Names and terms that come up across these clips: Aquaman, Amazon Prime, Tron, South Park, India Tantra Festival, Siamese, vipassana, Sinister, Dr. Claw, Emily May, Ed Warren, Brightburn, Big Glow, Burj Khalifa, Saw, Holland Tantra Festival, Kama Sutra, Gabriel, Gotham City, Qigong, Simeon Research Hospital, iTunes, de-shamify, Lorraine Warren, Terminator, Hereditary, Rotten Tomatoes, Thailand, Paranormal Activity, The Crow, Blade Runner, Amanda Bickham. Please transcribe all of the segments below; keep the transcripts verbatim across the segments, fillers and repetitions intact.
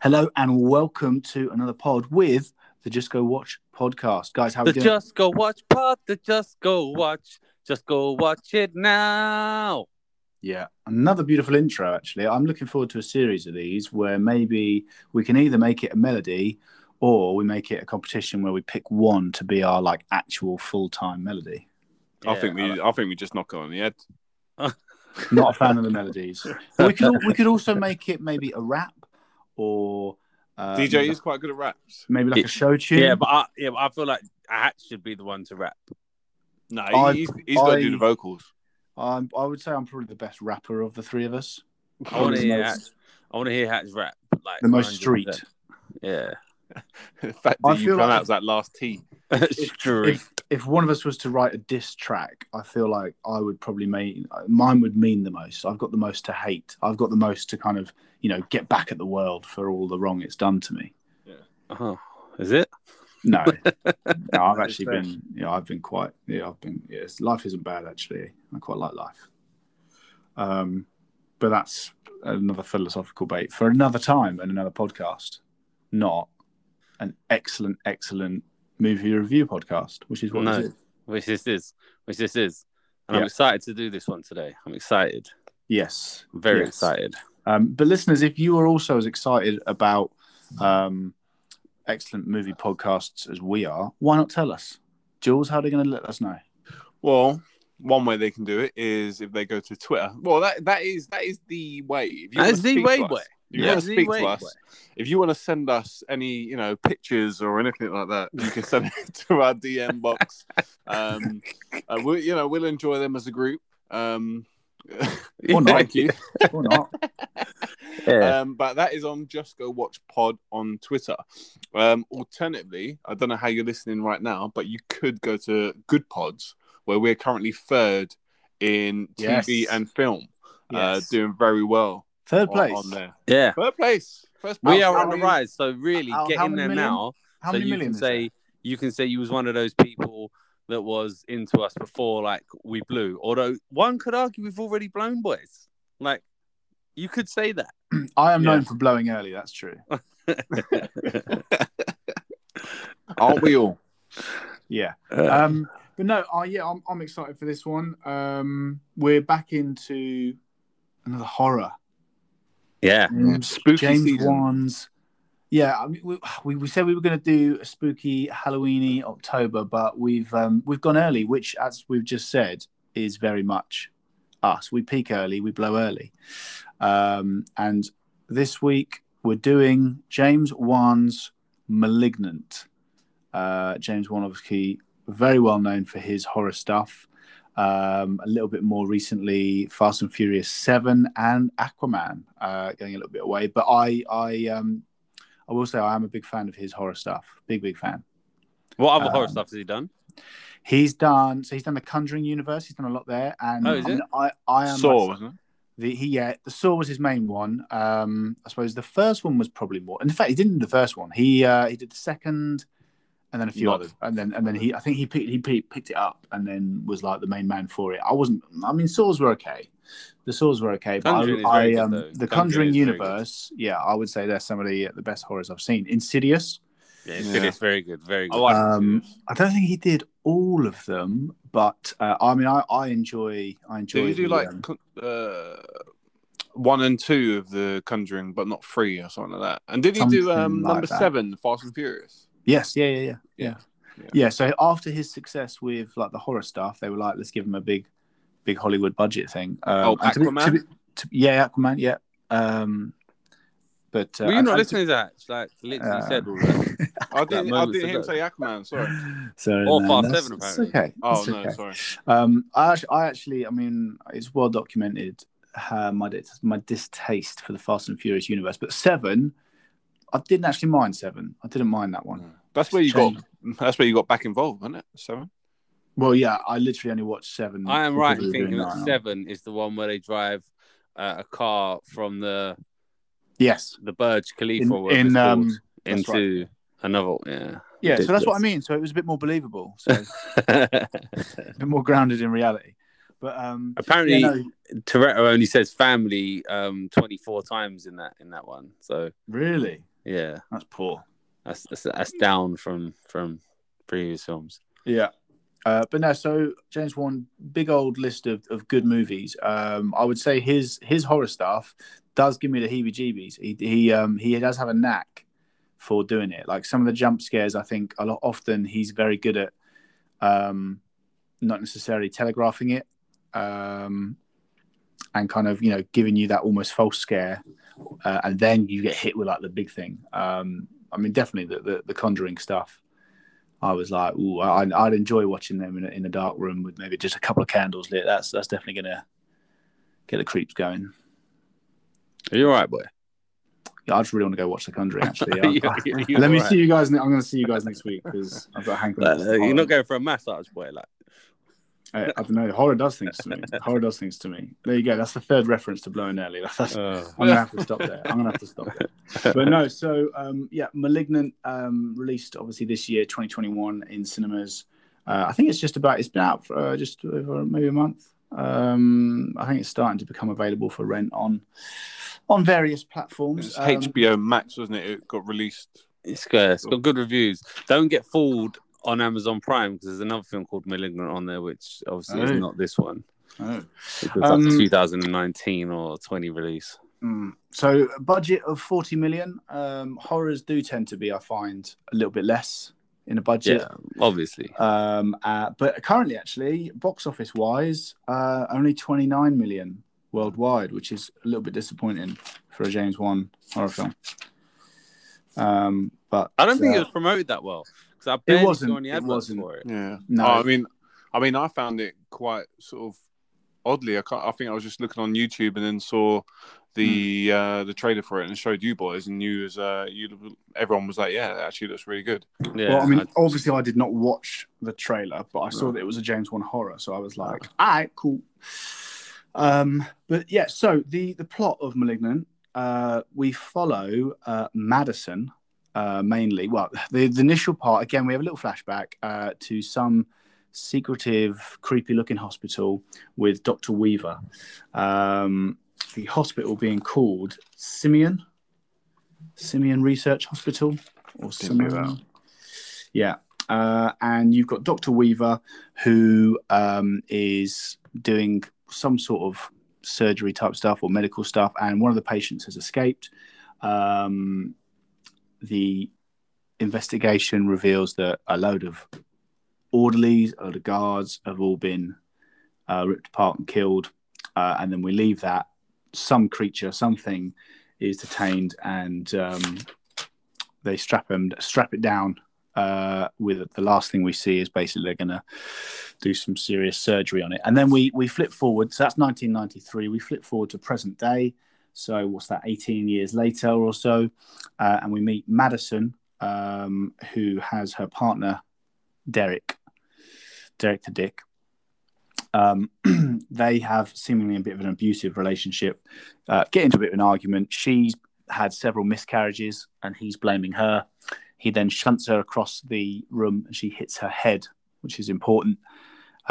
Hello and welcome to another pod with the Just Go Watch podcast. Guys, how are we doing? The Just Go Watch pod, the Just Go Watch, just go watch it now. Yeah, another beautiful intro, actually. I'm looking forward to a series of these where maybe we can either make it a melody or we make it a competition where we pick one to be our like actual full-time melody. Yeah, I think we I, like... I think we just knock it on the head. Not a fan of the melodies. We could, we could also make it maybe a rap. Or um, D J is quite good at raps. Maybe like it, a show tune. Yeah, but I, yeah, but I feel like Hat should be the one to rap. No, I, he's, he's got to do the vocals. I, I would say I'm probably the best rapper of the three of us. I want to hear most, Hat, I want to hear Hat's rap. Like the most street. Yeah. The fact that I you pronounce like that last T. Street. If, if one of us was to write a diss track, I feel like I would probably make mine would mean the most. I've got the most to hate. I've got the most to kind of, you know, get back at the world for all the wrong it's done to me. Yeah. Oh, is it? No. No, I've actually been, you know, I've been quite, yeah, I've been, yes, life isn't bad actually. I quite like life. Um, but that's another philosophical bait for another time and another podcast, not an excellent, excellent movie review podcast, which is what no, this is. Which this is. Which this is. And yeah. I'm excited to do this one today. I'm excited. Yes. I'm very yes. excited. Um, but listeners, if you are also as excited about um, excellent movie podcasts as we are, why not tell us? Jules, how are they going to let us know? Well, one way they can do it is if they go to Twitter. Well, that that is that is the way. If you that is the way way. If you yeah, want to speak to us, way. if you want to send us any, you know, pictures or anything like that, you can send it to our D M box. Um, uh, we, you know, we'll enjoy them as a group. Um, or not. or not. Yeah. Um, but that is on Just Go Watch Pod on Twitter. Um, alternatively, I don't know how you're listening right now, but you could go to Good Pods, where we're currently third in T V yes. and film, yes. uh, doing very well. Third place. On there. Yeah. Third place. First place. We are on the rise. So really how, get how in there million? now. How so many you can say there? you can say you was one of those people that was into us before like we blew. Although one could argue we've already blown, boys. Like you could say that. I am yeah. known for blowing early, that's true. Aren't we all? Yeah. Um but no, I uh, yeah, I'm I'm excited for this one. Um we're back into another horror. Yeah, um, spooky James Wan's. Yeah, I mean, we, we we said we were going to do a spooky Halloweeny October, but we've um, we've gone early, which, as we've just said, is very much us. We peak early, we blow early, um, and this week we're doing James Wan's *Malignant*. Uh, James Wan, obviously, very well known for his horror stuff. Um, a little bit more recently, Fast and Furious Seven and Aquaman, uh, going a little bit away. But I, I, um, I will say I am a big fan of his horror stuff. Big, big fan. What other um, horror stuff has he done? He's done. So he's done the Conjuring universe. He's done a lot there. And oh, is it? I, I am Saw, wasn't it? The he, yeah, the Saw was his main one. Um, I suppose the first one was probably more. In fact, he didn't do the first one. He uh, he did the second. And then a few Not others, and then and then he, I think he picked he picked it up, and then was like the main man for it. I wasn't, I mean, Saws were okay, the Saws were okay, but Conjuring I, I um, good, the Conjuring, Conjuring universe, yeah, I would say they're some of the, the best horrors I've seen. Insidious, yeah, Insidious, yeah. very good, very good. I, like um, I don't think he did all of them, but uh, I mean, I, I enjoy, I enjoy. Do you do the, like um, uh, one and two of the Conjuring, but not three or something like that? And did he do um, like number that. seven, Fast and Furious? Yes, yeah, yeah, yeah, yeah, yeah. Yeah, so after his success with like the horror stuff, they were like, let's give him a big, big Hollywood budget thing. Um, oh, Aquaman? To be, to be, to, yeah, Aquaman, yeah. Um, but uh, were you not I, listening I, to that? Like, literally uh, said all that. I didn't, I didn't hear him say Aquaman, sorry. sorry or no, Fast Seven, apparently. Okay. Oh, okay. no, sorry. Um, I, actually, I actually, I mean, it's well documented uh, my, my distaste for the Fast and Furious universe, but Seven. I didn't actually mind Seven. I didn't mind that one. That's where you got. That's where you got back involved, wasn't it? Seven. Well, yeah, I literally only watched Seven. I am right in thinking that Seven on. is the one where they drive uh, a car from the yes the Burj Khalifa in, in um, into right. another. Yeah, yeah. Ridiculous. So that's what I mean. So it was a bit more believable. So a bit more grounded in reality. But um, apparently, yeah, no. Toretto only says family um twenty-four times in that in that one. So really, yeah, that's poor. That's that's, that's down from from previous films. Yeah. Uh, but no, so James Wan, big old list of, of good movies. Um, I would say his his horror stuff does give me the heebie-jeebies. He he um, he does have a knack for doing it. Like some of the jump scares, I think a lot often he's very good at um, not necessarily telegraphing it um, and kind of you know giving you that almost false scare, uh, and then you get hit with like the big thing. Um, I mean, definitely the the, the Conjuring stuff. I was like, ooh, I, I'd enjoy watching them in a, in a dark room with maybe just a couple of candles lit. That's that's definitely gonna get the creeps going. Are you all right, boy? Yeah, I just really want to go watch The Conjuring. Actually, you, I, you, you let me right. see you guys. I'm going to see you guys next week because I've got a hangover. Like, uh, you're not going for a massage, boy. Like, I, I don't know. Horror does things to me. Horror does things to me. There you go. That's the third reference to Blowing Early. That's, oh. I'm going to have to stop there. I'm going to have to stop there. But no, so, um, yeah, Malignant um, released, obviously, this year, twenty twenty-one, in cinemas. Uh, I think it's just about, it's been out for uh, just over maybe a month. Um, I think it's starting to become available for rent on on various platforms. Um, H B O Max, wasn't it? It got released. It's good. It's got good reviews. Don't get fooled on Amazon Prime, because there's another film called Malignant on there, which obviously oh. is not this one. Oh. It was um, like two thousand nineteen or twenty release. Mm. So a budget of forty million. Um, horrors do tend to be, I find, a little bit less in a budget. Yeah, obviously. Um, uh, but currently, actually, box office wise, uh, only twenty-nine million worldwide, which is a little bit disappointing for a James Wan horror film. Um, but I don't think uh, it was promoted that well. I it wasn't. It wasn't. For it. Yeah. No. Oh, I mean, I mean, I found it quite sort of oddly. I, can't, I think I was just looking on YouTube and then saw the mm. uh, the trailer for it and showed you boys, and you was uh, you everyone was like, yeah, it actually looks really good. Yeah. Well, I mean, I, obviously, I did not watch the trailer, but I saw right. that it was a James Wan horror, so I was like, all right, cool. Um, but yeah, so the the plot of Malignant, uh, we follow uh, Madison. Uh, mainly, well, the, the initial part, again, we have a little flashback uh, to some secretive, creepy-looking hospital with Doctor Weaver. Um, the hospital being called Simeon, Simeon Research Hospital, or Simeon. Yeah, uh, and you've got Doctor Weaver, who um, is doing some sort of surgery-type stuff or medical stuff, and one of the patients has escaped. Um The investigation reveals that a load of orderlies, a load of guards have all been uh, ripped apart and killed. Uh, and then we leave that. Some creature, something is detained, and um, they strap him, strap it down uh, with it. The last thing we see is basically they're going to do some serious surgery on it. And then we, we flip forward. So that's nineteen ninety-three. We flip forward to present day. So what's that, eighteen years later or so? Uh, and we meet Madison, um, who has her partner, Derek, Derek the Dick. Um, they have seemingly a bit of an abusive relationship, uh, get into a bit of an argument. She's had several miscarriages and he's blaming her. He then shunts her across the room and she hits her head, which is important.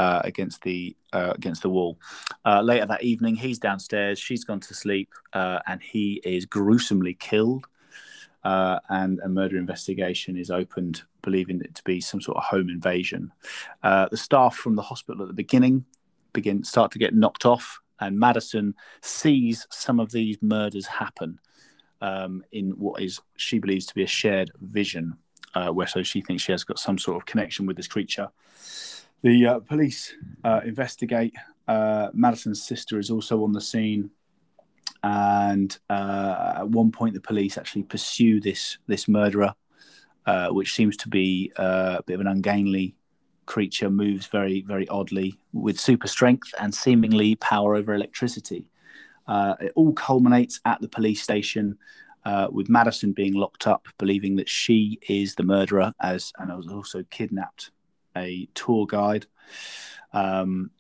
Uh, against the uh, against the wall. Uh, later that evening, he's downstairs. She's gone to sleep, uh, and he is gruesomely killed. Uh, and a murder investigation is opened, believing it to be some sort of home invasion. Uh, the staff from the hospital at the beginning begin start to get knocked off, and Madison sees some of these murders happen um, in what is she believes to be a shared vision, uh, where so she thinks she has got some sort of connection with this creature. The uh, police uh, investigate. Uh, Madison's sister is also on the scene. And uh, at one point, the police actually pursue this this murderer, uh, which seems to be uh, a bit of an ungainly creature, moves very, very oddly, with super strength and seemingly power over electricity. Uh, it all culminates at the police station, uh, with Madison being locked up, believing that she is the murderer, as and was also kidnapped. A tour guide, um,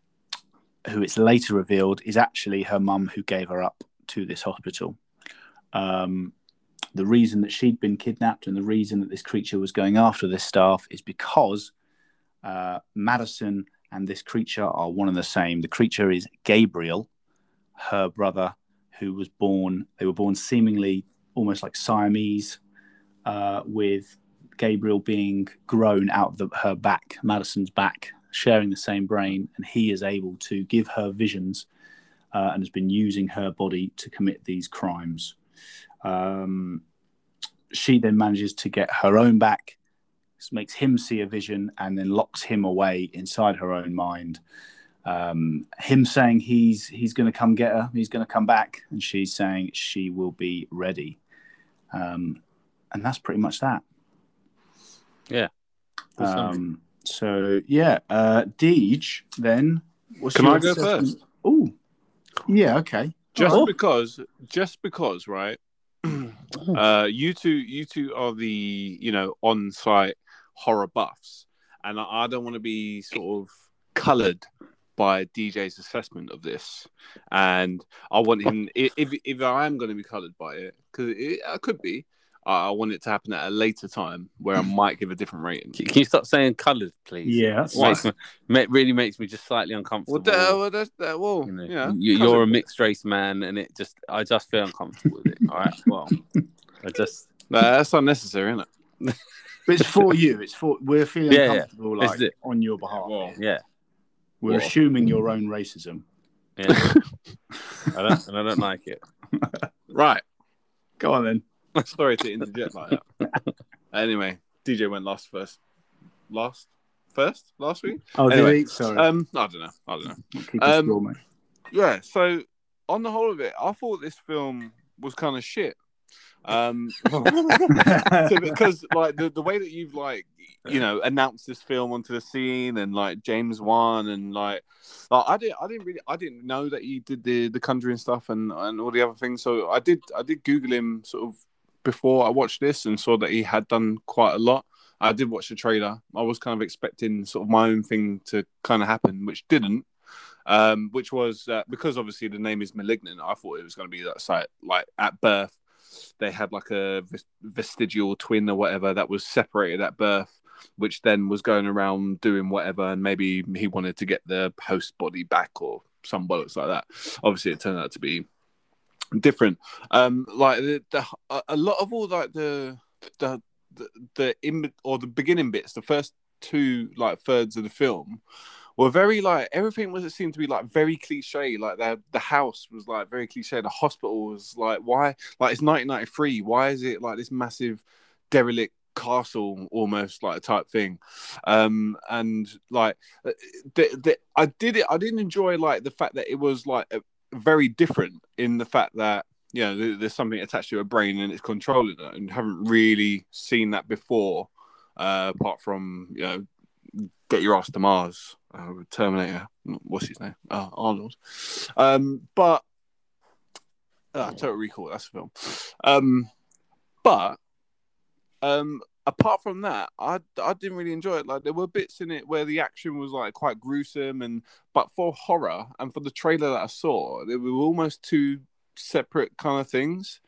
who it's later revealed is actually her mum who gave her up to this hospital. Um, the reason that she'd been kidnapped and the reason that this creature was going after this staff is because uh, Madison and this creature are one and the same. The creature is Gabriel, her brother, who was born, they were born seemingly almost like Siamese, uh, with Gabriel being grown out of the, her back, Madison's back, sharing the same brain, and he is able to give her visions uh, and has been using her body to commit these crimes. Um, she then manages to get her own back, makes him see a vision, and then locks him away inside her own mind. Um, him saying he's he's going to come get her, he's going to come back, and she's saying she will be ready. Um, and that's pretty much that. Yeah. Um, so, yeah. Uh, Deej, then. What's Can I go first? Oh, yeah, okay. Just oh. because, just because, right? Uh, you two, you two are the, you know, on-site horror buffs, and I don't want to be sort of coloured by D J's assessment of this, and I want him. If if I am going to be coloured by it, because I could be, I want it to happen at a later time where I might give a different rating. Can you stop saying coloured, please? Yeah, that's makes me, it really makes me just slightly uncomfortable. Well, well, that's, that, well you know, yeah, you, you're a mixed race man, and it just I just feel uncomfortable with it. All right, well, I just no, that's unnecessary, isn't it? But it's for you. It's for we're feeling yeah, uncomfortable yeah. like on your behalf. Well, yeah, we're well, assuming your own racism. Yeah, I don't, and I don't like it. Right, go on then. Sorry to interject like that. Anyway, D J went last first. Last? First? Last week? Oh, anyway, sorry. Um, I don't know. I don't know. Keep um, score, mate. Yeah, so on the whole of it, I thought this film was kind of shit. Um, so because like the, the way that you've like, you know, announced this film onto the scene and like James Wan and like, like I didn't I didn't really I didn't know that he did the, the Conjuring stuff and, and all the other things. So I did I did Google him sort of before I watched this and saw that he had done quite a lot. I did watch the trailer. I was kind of expecting sort of my own thing to kind of happen, which didn't. Um, which was uh, because obviously the name is Malignant. I thought it was going to be that site like at birth they had like a vestigial twin or whatever that was separated at birth, which then was going around doing whatever, and maybe he wanted to get the host body back or some bollocks like that. Obviously, it turned out to be different. Um, like the, the, a lot of all like the the the, the in, or the beginning bits, the first two like thirds of the film were very like everything was it seemed to be like very cliche. Like the the house was like very cliche. The hospital was like why like it's nineteen ninety-three. Why is it like this massive derelict castle almost like a type thing? Um, and like the, the, I did it. I didn't enjoy like the fact that it was like a, very different in the fact that you know there's something attached to a brain and it's controlling it, and haven't really seen that before, uh, apart from you know get your ass to Mars, uh, Terminator. What's his name? Uh, Arnold. Um, but uh, Total Recall. That's the film. Um, but um, apart from that, I I didn't really enjoy it. Like there were bits in it where the action was like quite gruesome, and but for horror and for the trailer that I saw, they were almost two separate kind of things.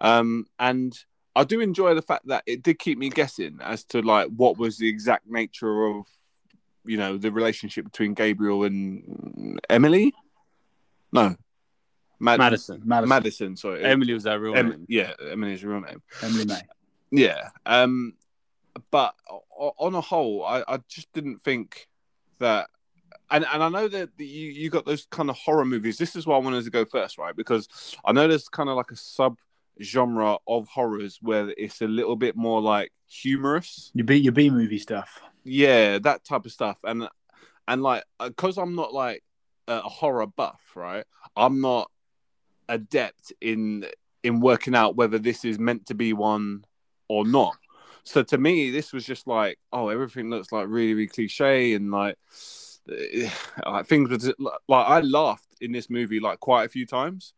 Um, and I do enjoy the fact that it did keep me guessing as to like what was the exact nature of you know the relationship between Gabriel and Emily. No. Mad- Madison. Madison. Madison, sorry. Emily was her real em- name. Yeah, Emily's her real name. Emily May. Yeah. Um, but on a whole, I, I just didn't think that And and I know that you, you got those kind of horror movies. This is why I wanted to go first, right? Because I know there's kind of like a sub-genre of horrors where it's a little bit more like humorous. Your B, your B movie stuff. Yeah, that type of stuff. And, and like, because I'm not like a horror buff, right? I'm not adept in in working out whether this is meant to be one or not. So to me, this was just like, oh, everything looks like really, really cliche and like... Like things was like I laughed in this movie like quite a few times,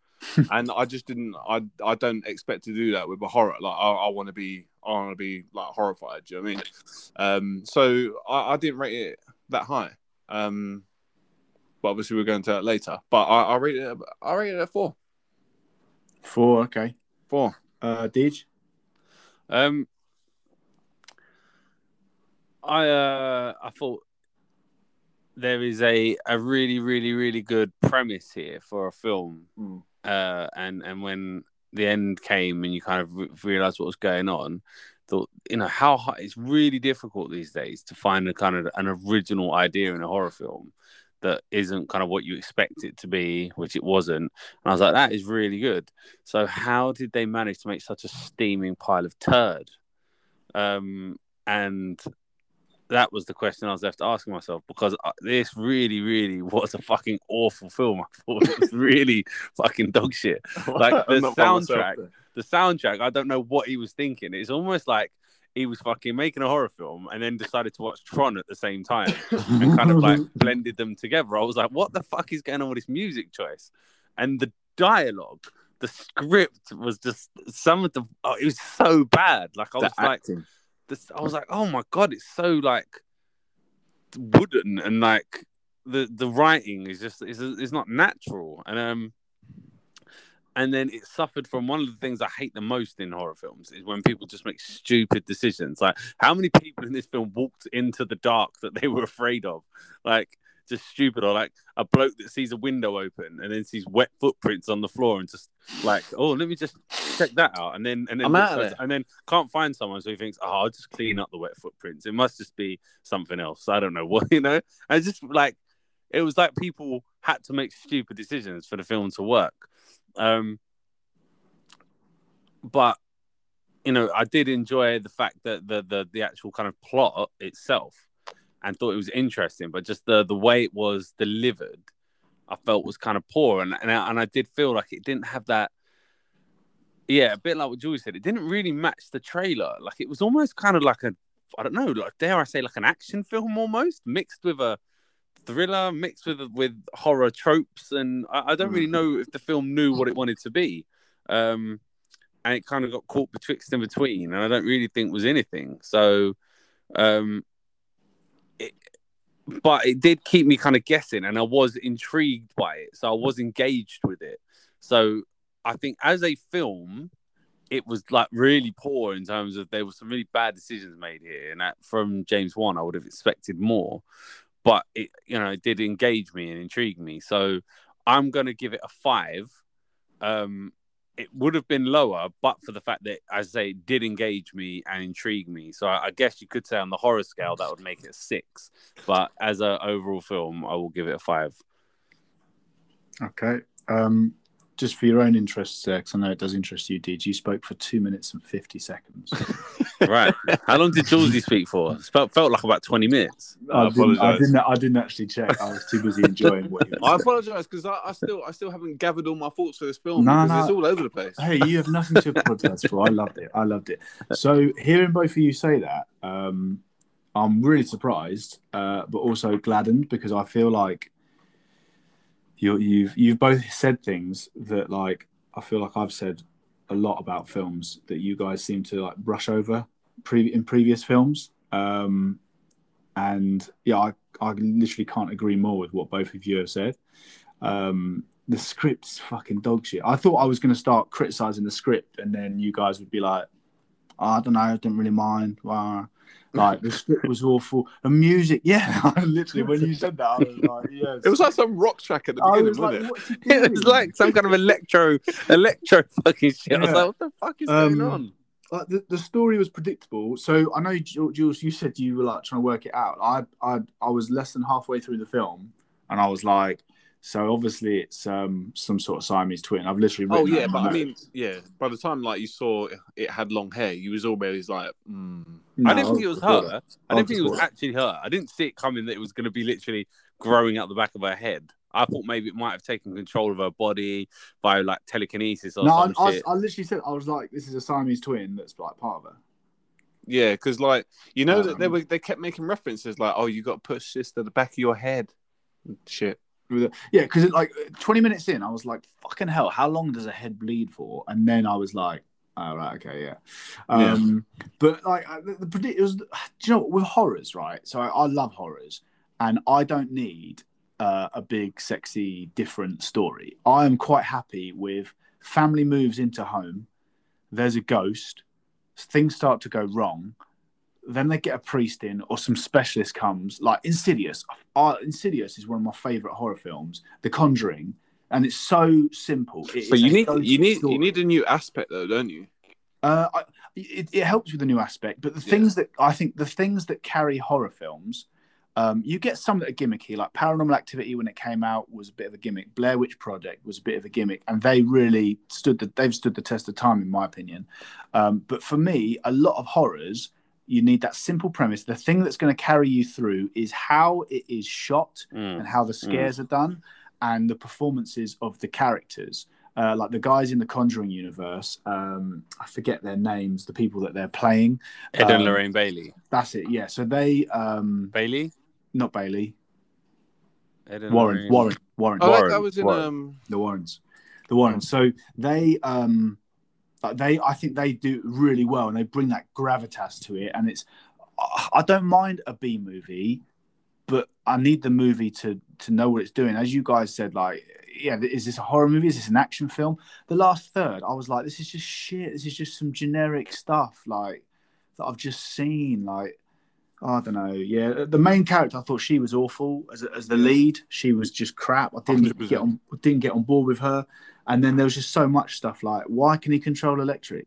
and I just didn't. I I don't expect to do that with a horror. Like I, I want to be, I want to be like horrified. Do you know what I mean? Um, so I, I didn't rate it that high. Um, but obviously we're going to that later. But I, I rate it. I rate it at four. Four, okay. Four. Uh, Deej. Um, I uh, I thought. there is a, a really, really, really good premise here for a film. Mm. Uh, and, and when the end came and you kind of re- realised what was going on, thought, you know, how hard, it's really difficult these days to find a kind of an original idea in a horror film that isn't kind of what you expect it to be, which it wasn't. And I was like, that is really good. So how did they manage to make such a steaming pile of turd? Um, and that was the question I was left asking myself, because this really, really was a fucking awful film. I thought it was really fucking dog shit. Like the soundtrack, myself, the soundtrack, I don't know what he was thinking. It's almost like he was fucking making a horror film and then decided to watch Tron at the same time and kind of like blended them together. I was like, what the fuck is going on with this music choice? And the dialogue, the script was just some of the, oh, it was so bad. Like I was the like, acting. This, I was like, oh my God, it's so like wooden and like the, the writing is just, it's, it's not natural. And, um, And then it suffered from one of the things I hate the most in horror films is when people just make stupid decisions. Like, how many people in this film walked into the dark that they were afraid of? Like, just stupid. Or like a bloke that sees a window open and then sees wet footprints on the floor and just like, oh, let me just check that out. And then and then, starts, and then can't find someone. So he thinks, oh, I'll just clean up the wet footprints. It must just be something else. I don't know what, you know? I just like, it was like people had to make stupid decisions for the film to work. Um, but you know, I did enjoy the fact that the, the the actual kind of plot itself, and thought it was interesting. But just the the way it was delivered, I felt was kind of poor, and and I, and I did feel like it didn't have that. Yeah, a bit like what Julie said, it didn't really match the trailer. Like it was almost kind of like a, I don't know, like dare I say, like an action film almost mixed with a thriller mixed with with horror tropes, and I, I don't really know if the film knew what it wanted to be, um, and it kind of got caught betwixt and between, and I don't really think was anything. So, um, it, but it did keep me kind of guessing, and I was intrigued by it, so I was engaged with it. So I think as a film, it was like really poor in terms of there were some really bad decisions made here, and that, from James Wan, I would have expected more. But it, you know, it did engage me and intrigue me. So I'm going to give it a five. Um, it would have been lower, but for the fact that, as I say, it did engage me and intrigue me. So I, I guess you could say on the horror scale, that would make it a six. But as an overall film, I will give it a five. Okay. Um, just for your own interest, because I know it does interest you, Deej, you spoke for two minutes and fifty seconds. Right. How long did Julesy speak for? It felt, felt like about twenty minutes. I, I, didn't, I, didn't, I didn't actually check. I was too busy enjoying what you were I apologise because I, I still I still haven't gathered all my thoughts for this film. No, because no. It's all over the place. Hey, you have nothing to apologise for. I loved it. I loved it. So hearing both of you say that, um, I'm really surprised, uh, but also gladdened, because I feel like you're, you've you've both said things that, like, I feel like I've said a lot about films that you guys seem to like brush over pre- in previous films, um, and yeah, I, I literally can't agree more with what both of you have said. Um, the script's fucking dog shit. I thought I was going to start criticising the script, and then you guys would be like, oh, "I don't know, I didn't really mind." Wow. Like the script was awful. The music, yeah. I literally, when you said that, I was like, "Yeah." It was like some rock track at the beginning, was wasn't like, it? It was like some kind of electro, electro fucking shit. Yeah. I was like, "What the fuck is um, going on?" Like the, the story was predictable. So I know, Jules, you said you were like trying to work it out. I, I, I was less than halfway through the film, and I was like, so obviously it's um, some sort of Siamese twin. I've literally written. Oh yeah, but I mean, yeah. By the time like you saw it had long hair, you was always like, mm. no, I didn't think it was her. I didn't think it was actually her. I didn't see it coming that it was going to be literally growing out the back of her head. I thought maybe it might have taken control of her body by like telekinesis or no, some I, shit. I, I literally said I was like, this is a Siamese twin that's like part of her. Yeah, because like you know um, that they were they kept making references like, oh, you got to push this to the back of your head, shit. Yeah, because like twenty minutes in, I was like, fucking hell, how long does a head bleed for? And then I was like, all oh, right, okay, yeah. Um, yeah. But like, the, the it was, do you know what, with horrors, right? So I, I love horrors, and I don't need uh, a big, sexy, different story. I am quite happy with family moves into home, there's a ghost, things start to go wrong, Then they get a priest in, or some specialist comes, like Insidious. Uh, Insidious is one of my favorite horror films, The Conjuring, and it's so simple. It, but you need you need story. you need a new aspect, though, don't you? Uh, I, it, it helps with a new aspect, but the things yeah. that I think the things that carry horror films, um, you get some that are gimmicky, like Paranormal Activity when it came out was a bit of a gimmick. Blair Witch Project was a bit of a gimmick, and they really stood the they've stood the test of time, in my opinion. Um, but for me, a lot of horrors. You need that simple premise. The thing that's going to carry you through is how it is shot mm. and how the scares mm. are done and the performances of the characters. Uh, like the guys in the Conjuring universe, um, I forget their names, the people that they're playing. Ed um, and Lorraine Bailey. That's it, yeah. So they... Um, Bailey? Not Bailey. Ed and Warren, Lorraine. Warren, Warren. Oh, Warren. That was in... Warren. Um... The Warrens. The Warrens. Mm. So they... Um, Like they, I think they do really well, and they bring that gravitas to it. And it's, I don't mind a B movie, but I need the movie to to know what it's doing. As you guys said, like, yeah, is this a horror movie? Is this an action film? The last third, I was like, this is just shit. This is just some generic stuff, like that I've just seen. Like, I don't know. Yeah, the main character, I thought she was awful as a, as the lead. She was just crap. I didn't one hundred percent. get on, didn't get on board with her. And then there was just so much stuff like, why can he control electric?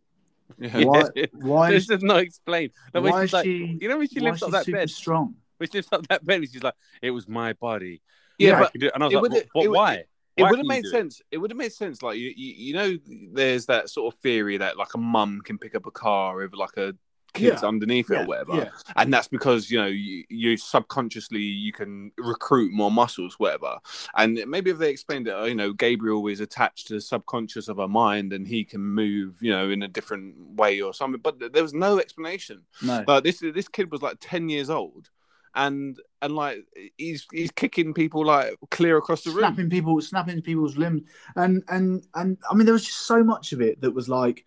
Yeah. Why? why this is not explained. Like, why is like, she? You know when she lifts up that bed, strong. When she lifts up that bed, she's like, "It was my body." Yeah, yeah but I could do it. And I was it like, "But, but it why?" It, it would have made sense. It, it would have made sense. Like you, you, you know, there's that sort of theory that like a mum can pick up a car over like a kids yeah. underneath yeah. it or whatever, yeah. and that's because you know you, you subconsciously you can recruit more muscles, whatever. And maybe if they explained it, you know, Gabriel is attached to the subconscious of our mind, and he can move, you know, in a different way or something. But there was no explanation. No, but this this kid was like ten years old, and and like he's he's kicking people like clear across the room, snapping people, snapping people's limbs, and and and I mean there was just so much of it that was like.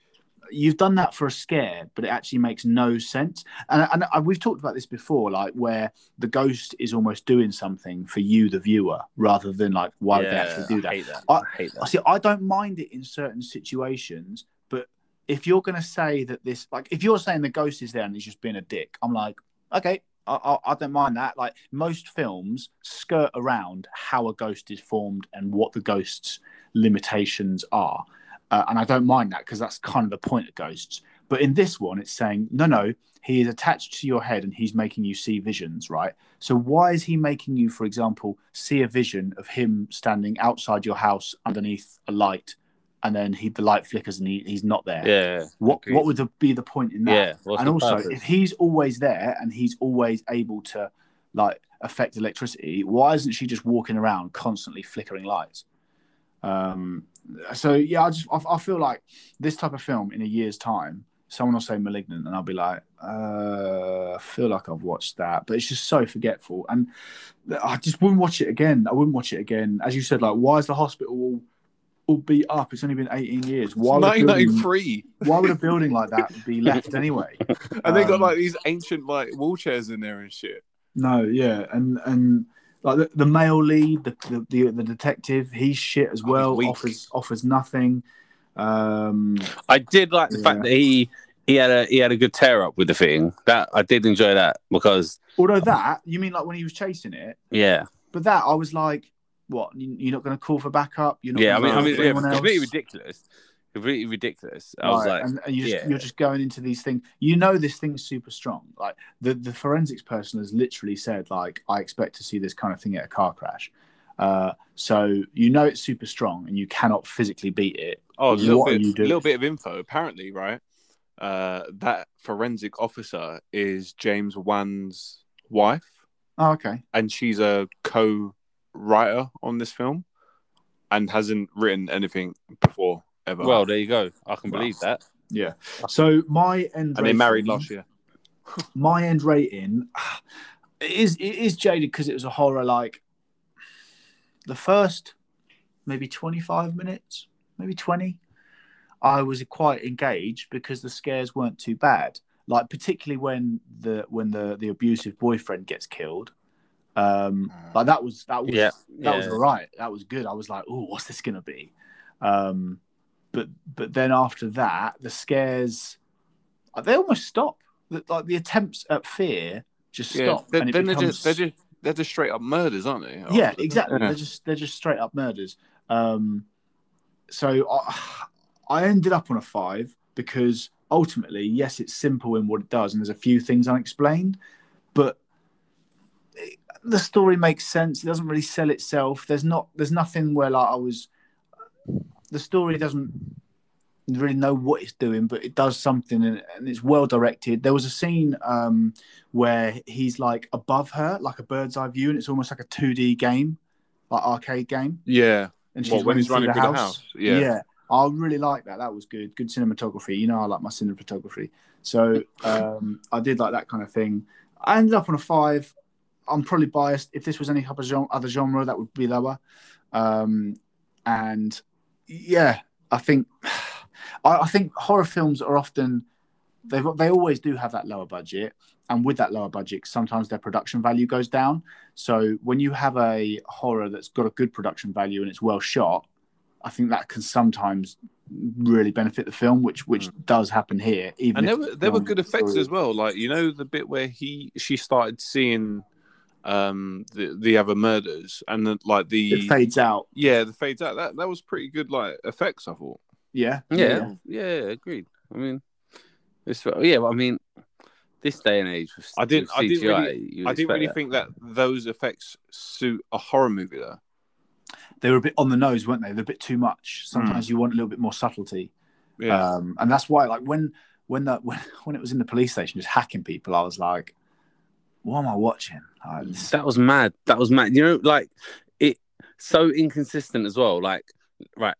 You've done that for a scare, but it actually makes no sense. And, and, and we've talked about this before, like where the ghost is almost doing something for you, the viewer, rather than like, why yeah, would they actually do that? I hate that. I, I hate that. See, I don't mind it in certain situations, but if you're going to say that this, like if you're saying the ghost is there and he's just being a dick, I'm like, okay, I, I, I don't mind that. Like most films skirt around how a ghost is formed and what the ghost's limitations are. Uh, and I don't mind that because that's kind of the point of ghosts. But in this one, it's saying, no, no, he is attached to your head and he's making you see visions, right? So why is he making you, for example, see a vision of him standing outside your house underneath a light and then he the light flickers and he, he's not there? Yeah. What what would the, be the point in that? Yeah, and also, purpose? If he's always there and he's always able to like affect electricity, why isn't she just walking around constantly flickering lights? Um, so yeah, I just I, I feel like this type of film in a year's time, someone will say Malignant, and I'll be like, uh, I feel like I've watched that, but it's just so forgetful, and I just wouldn't watch it again. I wouldn't watch it again. As you said, like, why is the hospital all, all beat up? It's only been eighteen years. Why would nineteen ninety-three? Why would a building like that be left anyway? And um, they got like these ancient like wheelchairs in there and shit. No, yeah, and and. Like the, the male lead, the, the the detective, he's shit as well. Oh, offers offers nothing. Um, I did like the yeah. fact that he he had a he had a good tear up with the thing. That I did enjoy that because although that you mean like when he was chasing it, yeah. But that I was like, what? You're not going to call for backup? You're not yeah, I mean, I mean, yeah, completely ridiculous. Completely ridiculous. I right. was like, and, and you're, just, yeah. you're just going into these things. You know, this thing's super strong. Like the, the forensics person has literally said, like, I expect to see this kind of thing at a car crash. Uh, so you know it's super strong, and you cannot physically beat it. Oh, a little, bit, you little bit of info, apparently, right? Uh, that forensic officer is James Wan's wife. Oh, okay. And she's a co-writer on this film, and hasn't written anything before. Ever. Well, there you go. I can believe wow. that. Yeah. So my end. And rating, they married last year. My end rating it is it is jaded because it was a horror. Like the first maybe twenty-five minutes, maybe twenty, I was quite engaged because the scares weren't too bad. Like particularly when the when the, the abusive boyfriend gets killed. Um, like that was that was yeah. that yeah. was all right. That was good. I was like, oh, what's this gonna be? Um. But but then after that, the scares, they almost stop. the, like the attempts at fear just yeah, stop. Then, and it then becomes... they're just they're just they're just straight up murders, aren't they? Or yeah, exactly. Yeah. They're just they're just straight up murders. Um, so I, I ended up on a five because ultimately, yes, it's simple in what it does, and there's a few things unexplained, but it, the story makes sense. It doesn't really sell itself. There's not there's nothing where like I was. The story doesn't really know what it's doing, but it does something, and, and it's well directed. There was a scene um, where he's like above her, like a bird's eye view, and it's almost like a two D game, like arcade game. Yeah, and she's well, when he's running through the house. house. Yeah, yeah, I really like that. That was good, good cinematography. You know, I like my cinematography, so um, I did like that kind of thing. I ended up on a five. I'm probably biased. If this was any other genre, that would be lower. Um, and yeah, I think I, I think horror films are often they they always do have that lower budget, and with that lower budget, sometimes their production value goes down. So when you have a horror that's got a good production value and it's well shot, I think that can sometimes really benefit the film, which which mm. does happen here. Even and there were there were good effects as well, like you know the bit where he she started seeing. Um, the the other murders and the, like the it fades out. Yeah, the fades out. That that was pretty good. Like effects, I thought. Yeah, yeah, yeah. yeah agreed. I mean, it's yeah. I mean, this day and age, with, I didn't. With C G I, I didn't really. I didn't really that. think that those effects suit a horror movie. Though they were a bit on the nose, weren't they? They're a bit too much. Sometimes mm. you want a little bit more subtlety. Yes. Um, and that's why, like when when that when, when it was in the police station, just hacking people, I was like, what am I watching? I just... That was mad. That was mad. You know, like it so inconsistent as well. Like, right,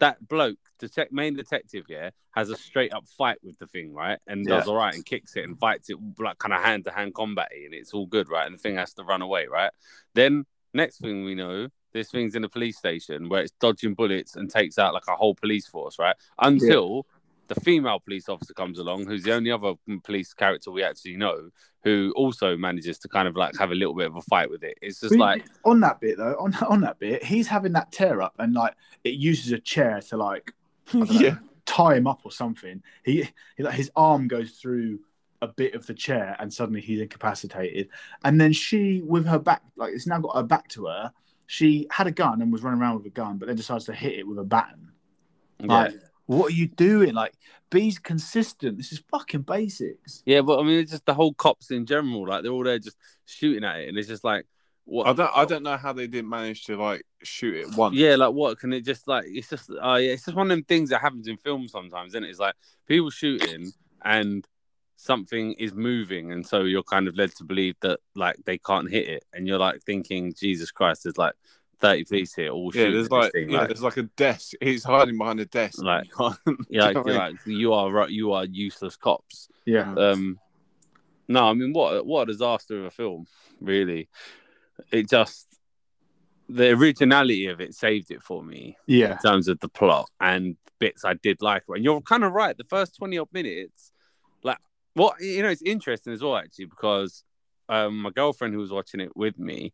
that bloke, detect main detective, yeah, has a straight up fight with the thing, right, and yeah. does all right and kicks it and fights it like kind of hand to hand combat, and it's all good, right, and the thing has to run away, right. Then next thing we know, this thing's in a police station where it's dodging bullets and takes out like a whole police force, right, until. Yeah. The female police officer comes along, who's the only other police character we actually know, who also manages to kind of like have a little bit of a fight with it. It's just like on that bit though, on on that bit, he's having that tear up, and like it uses a chair to like I don't know, yeah. tie him up or something. He, he like, his arm goes through a bit of the chair, and suddenly he's incapacitated. And then she, with her back, like it's now got her back to her. She had a gun and was running around with a gun, but then decides to hit it with a baton. Like, yeah. What are you doing? Like, be's consistent. This is fucking basics. Yeah, but I mean, it's just the whole cops in general. Like, they're all there just shooting at it, and it's just like, what? I don't, I don't know how they didn't manage to like shoot it once. Yeah, like what? Can it just like? It's just, uh, yeah, it's just one of them things that happens in films sometimes, isn't it? It's like people shooting and something is moving, and so you're kind of led to believe that like they can't hit it, and you're like thinking, Jesus Christ, there's like. thirty police here, all yeah, there's like, yeah, like, there's like a desk. He's hiding behind a desk. Like, yeah, like, like you are right, you are useless cops. Yeah. Um, no, I mean, what what a disaster of a film, really. It just the originality of it saved it for me. Yeah. In terms of the plot and bits I did like. And you're kind of right. The first twenty odd minutes, like what you know, it's interesting as well actually because. Um, my girlfriend who was watching it with me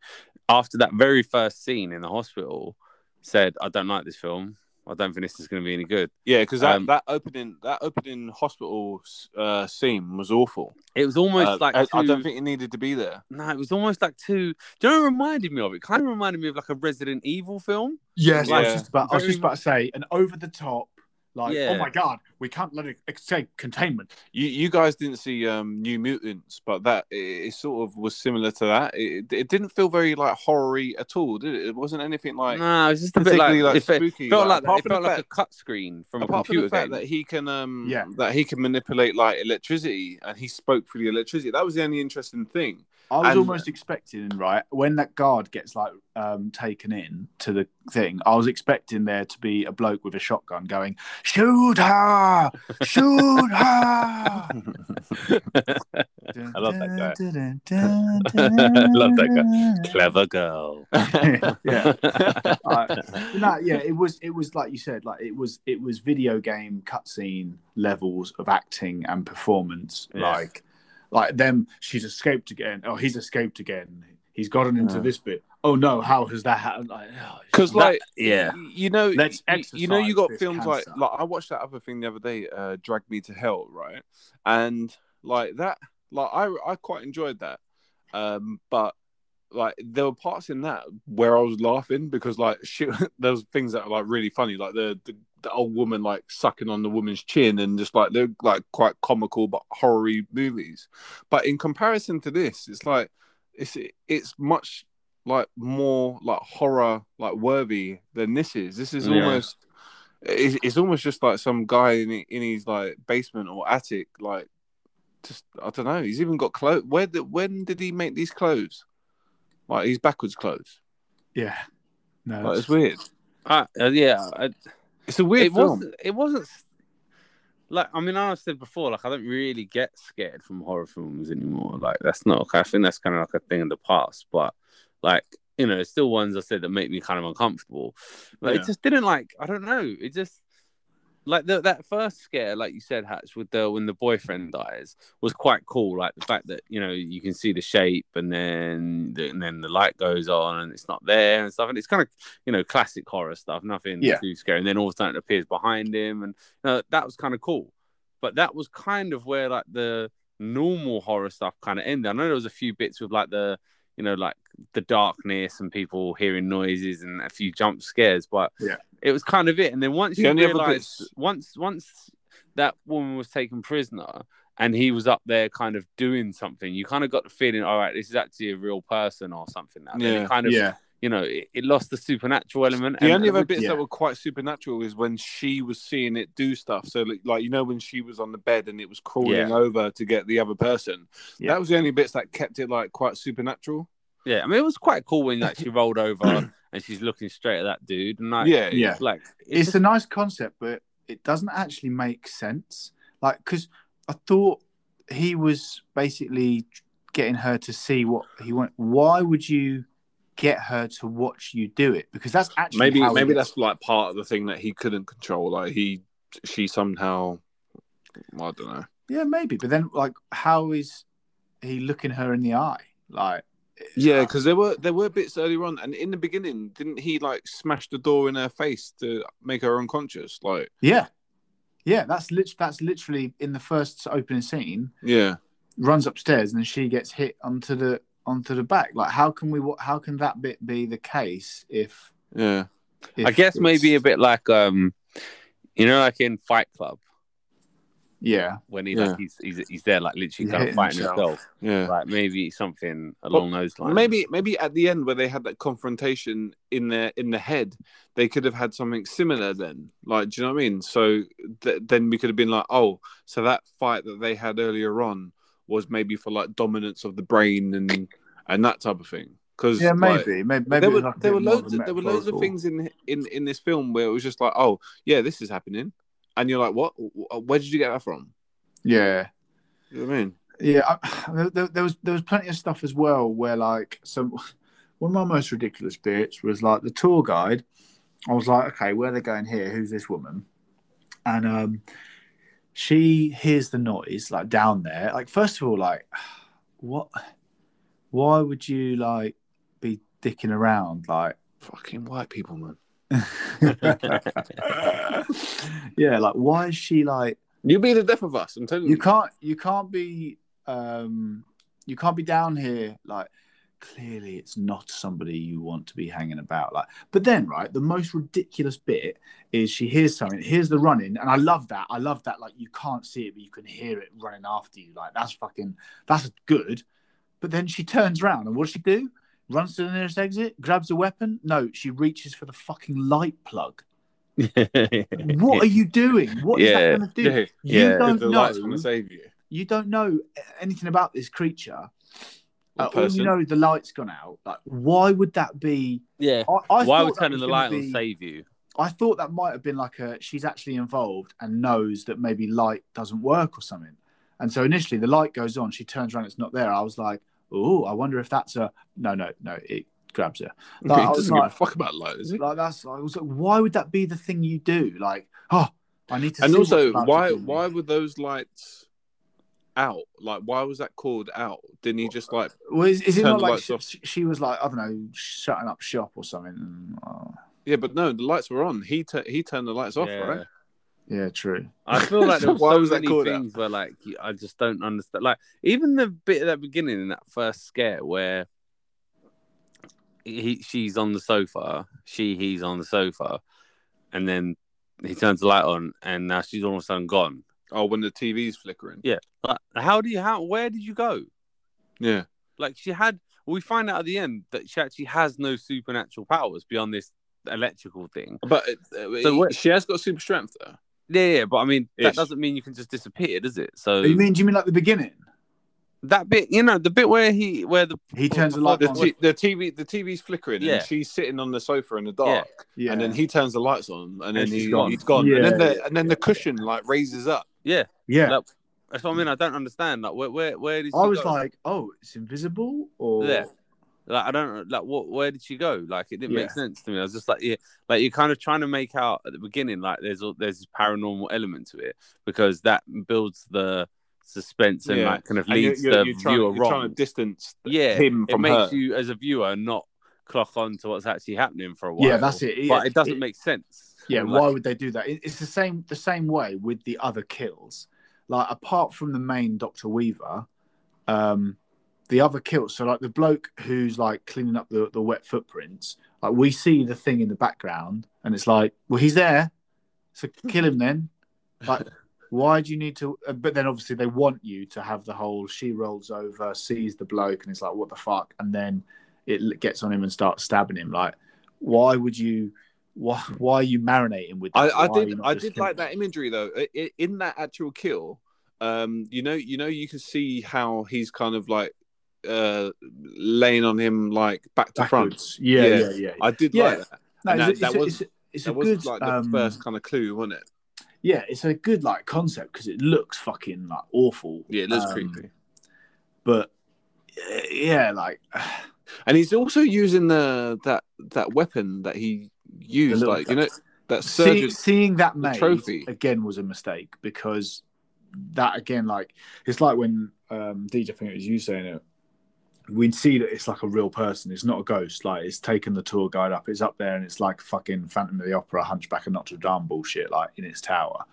after that very first scene in the hospital said, I don't like this film. I don't think this is going to be any good. Yeah, because that, um, that opening that opening hospital uh, scene was awful. It was almost uh, like... I, too... I don't think it needed to be there. No, it was almost like too... Do you know what it reminded me of? It kind of reminded me of like a Resident Evil film. Yes, yeah. I, was just about, very... I was just about to say, an over-the-top, like, yeah. oh my God, we can't let it escape containment. You you guys didn't see um, New Mutants, but that it, it sort of was similar to that. It, it didn't feel very like horror-y at all, did it? It wasn't anything like. No, it was just a bit like, like spooky. It felt like, like, it felt like fact, a cut screen from a computer the fact game. That he can um yeah. that he can manipulate like electricity, and he spoke through the electricity. That was the only interesting thing. I was and, almost expecting, right, when that guard gets like um, taken in to the thing, I was expecting there to be a bloke with a shotgun going, shoot her, shoot her. I love that guy. I love that guy. Clever girl. yeah. uh, no, yeah, it was, it was like you said, like it was, it was video game cutscene levels of acting and performance. Yes. Like, Like them, she's escaped again. Oh, he's escaped again. He's gotten into yeah. this bit. Oh no, how has that happened? Because like, oh, like, yeah, you know, Let's you, you know, you got films cancer. like like I watched that other thing the other day, uh, Drag Me to Hell, right? And like that, like I, I quite enjoyed that. Um, but like there were parts in that where I was laughing because like shit, there was things that were like really funny, like the, the the old woman like sucking on the woman's chin and just like they're like quite comical but horror-y movies. But in comparison to this, it's like it's it's much like more like horror like worthy than this is. This is yeah. almost. It's, it's almost just like some guy in, in his like basement or attic, like just I don't know. He's even got clothes. Where did when did he make these clothes? Like his backwards clothes. Yeah, no, like, it's, it's weird. I, uh, yeah, I, it's a weird it film. Wasn't, it wasn't like I mean, I said before, like I don't really get scared from horror films anymore. Like that's not. I think that's kind of like a thing in the past, but like. You know, it's still ones I said that make me kind of uncomfortable. Like yeah. it just didn't like I don't know. It just like the, that first scare, like you said, Hatch, with the when the boyfriend dies was quite cool. Like the fact that you know you can see the shape and then the, and then the light goes on and it's not there and stuff. And it's kind of you know classic horror stuff, nothing yeah. too scary. And then all of a sudden it appears behind him, and you know, that was kind of cool. But that was kind of where like the normal horror stuff kind of ended. I know there was a few bits with like the. You know, like the darkness and people hearing noises and a few jump scares, but yeah. it was kind of it. And then once you yeah, realize, once once that woman was taken prisoner and he was up there kind of doing something, you kind of got the feeling, all right, this is actually a real person or something. Now. Yeah. And it kind of, yeah. you know, it, it lost the supernatural element. The and, only other bits yeah. that were quite supernatural is when she was seeing it do stuff. So, like, like you know, when she was on the bed and it was crawling yeah. over to get the other person. Yeah. That was the only bits that kept it like quite supernatural. Yeah, I mean, it was quite cool when like, she rolled over and she's looking straight at that dude. And like, yeah, yeah. Like, it's, it's just... a nice concept, but it doesn't actually make sense. Like, because I thought he was basically getting her to see what he wanted. Why would you get her to watch you do it? Because that's actually maybe how maybe that's like part of the thing that he couldn't control. Like he, she somehow, I don't know. Yeah, maybe. But then, like, how is he looking her in the eye? Like. Yeah, because there were there were bits earlier on, and in the beginning, didn't he like smash the door in her face to make her unconscious? Like, yeah, yeah, that's lit- that's literally in the first opening scene. Yeah, runs upstairs and then she gets hit onto the onto the back. Like, how can we? How can that bit be the case if? Yeah, if I guess it's... maybe a bit like um, you know, like in Fight Club. Yeah, when he like yeah. he's, he's he's there like literally kind of fighting himself. himself. Yeah, like maybe something along well, those lines. Maybe maybe at the end where they had that confrontation in their in the head, they could have had something similar. Then, like, do you know what I mean? So th- then we could have been like, oh, so that fight that they had earlier on was maybe for like dominance of the brain and and that type of thing. Because yeah, maybe, like, maybe, maybe there were like there were loads of, there were loads of things in in in this film where it was just like, oh yeah, this is happening. And you're like, what? Where did you get that from? Yeah, you know what I mean, yeah. I, there, there was there was plenty of stuff as well where like some one of my most ridiculous bits was like the tour guide. I was like, okay, where are they going here? Who's this woman? And um, she hears the noise like down there. Like first of all, like what? Why would you like be dicking around? Like fucking white people, man. Yeah, like why is she like? You'll be the death of us. I'm telling you. You can't. You can't be. Um, you can't be down here. Like clearly, it's not somebody you want to be hanging about. Like, but then, right, the most ridiculous bit is she hears something. Here's the running, and I love that. I love that. Like you can't see it, but you can hear it running after you. Like that's fucking. That's good. But then she turns around, and what does she do? Runs to the nearest exit, grabs a weapon. No, she reaches for the fucking light plug. What are you doing? What yeah. is that going to do? Yeah. You yeah. don't the know. Gonna save you. You don't know anything about this creature. Uh, all you know, the light's gone out. Like, why would that be? Yeah. I, I why would turning the light be... on save you? I thought that might have been like a she's actually involved and knows that maybe light doesn't work or something. And so initially, the light goes on. She turns around. It's not there. I was like. Oh, I wonder if that's a no, no, no. It grabs her. Like, he doesn't like, give a fuck about light, is it? Like that's. I was like, why would that be the thing you do? Like, oh, I need to. And see also, why why were those lights out? Like, why was that called out? Didn't he just like? Well, is, is it not like she, she was like I don't know, shutting up shop or something? Oh. Yeah, but no, the lights were on. He t- he turned the lights off, yeah. right? Yeah, true. I feel like there were so was many things that? where, like, I just don't understand. Like, even the bit at the beginning in that first scare where he, she's on the sofa, she, he's on the sofa, and then he turns the light on, and now she's all of a sudden gone. Oh, when the T V's flickering. Yeah. Like, how do you? How? Where did you go? Yeah. Like, she had. We find out at the end that she actually has no supernatural powers beyond this electrical thing. But uh, so it, she has got super strength, though. Yeah, yeah, but I mean, Ish. that doesn't mean you can just disappear, does it? So you mean? Do you mean like the beginning? That bit, you know, the bit where he, where the he turns the light, the, t- the T V, the T V's flickering, yeah. and she's sitting on the sofa in the dark, yeah. and then he turns the lights on, and, and then he's gone, he's gone. Yeah. and then the, and then the cushion like raises up, yeah, yeah. Like, that's what I mean. I don't understand. Like, where, where, where did she I was go? Like, oh, it's invisible, or yeah, like I don't like what, where did she go? Like, it didn't yeah. make sense to me. I was just like, yeah, like you're kind of trying to make out at the beginning, like there's there's this paranormal element to it because that builds the suspense and yeah. like kind of leads you're, you're, you're the trying, viewer you're wrong. Trying to distance yeah, him from her. It makes her. You as a viewer not clock on to what's actually happening for a while. Yeah, that's it. But it, it doesn't it, make sense. Yeah, like, why would they do that? It, it's the same the same way with the other kills. Like apart from the main Doctor Weaver, um, the other kills. So like the bloke who's like cleaning up the, the wet footprints. Like we see the thing in the background, and it's like, well, he's there, so kill him then. Like. Why do you need to? But then obviously they want you to have the whole. She rolls over, sees the bloke, and it's like, what the fuck? And then it gets on him and starts stabbing him. Like, why would you? Why? Why are you marinating with? I, I did. I did like him? That imagery though. In that actual kill, um, you know, you know, you can see how he's kind of like uh, laying on him, like back to Backwards. front. Yeah, yeah, yeah. yeah, yeah. I did yeah. like that. No, and that, it's, that it's, was it's, it's that a was good, like the um, first kind of clue, wasn't it? Yeah, it's a good like concept because it looks fucking like awful. Yeah, it looks um, creepy. But yeah, like, and he's also using the that that weapon that he used, like gun. you know that surgeon, See, seeing that made trophy again was a mistake because that again like it's like when um, D J, I think it was you saying it. We'd see that it's like a real person. It's not a ghost. Like it's taken the tour guide up. It's up there and it's like fucking Phantom of the Opera, Hunchback of Notre Dame bullshit, like in its tower.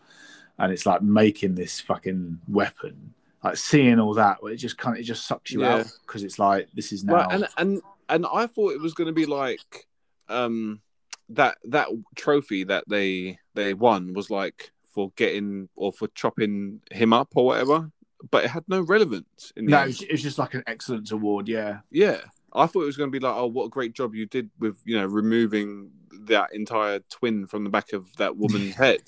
And it's like making this fucking weapon. Like seeing all that, it just kind of it just sucks you yeah. out because it's like this is now. Well, and and and I thought it was going to be like um, that that trophy that they they won was like for getting or for chopping him up or whatever. But it had no relevance. In the no, end. It was just like an excellence award. Yeah, yeah. I thought it was going to be like, oh, what a great job you did with you know removing that entire twin from the back of that woman's head.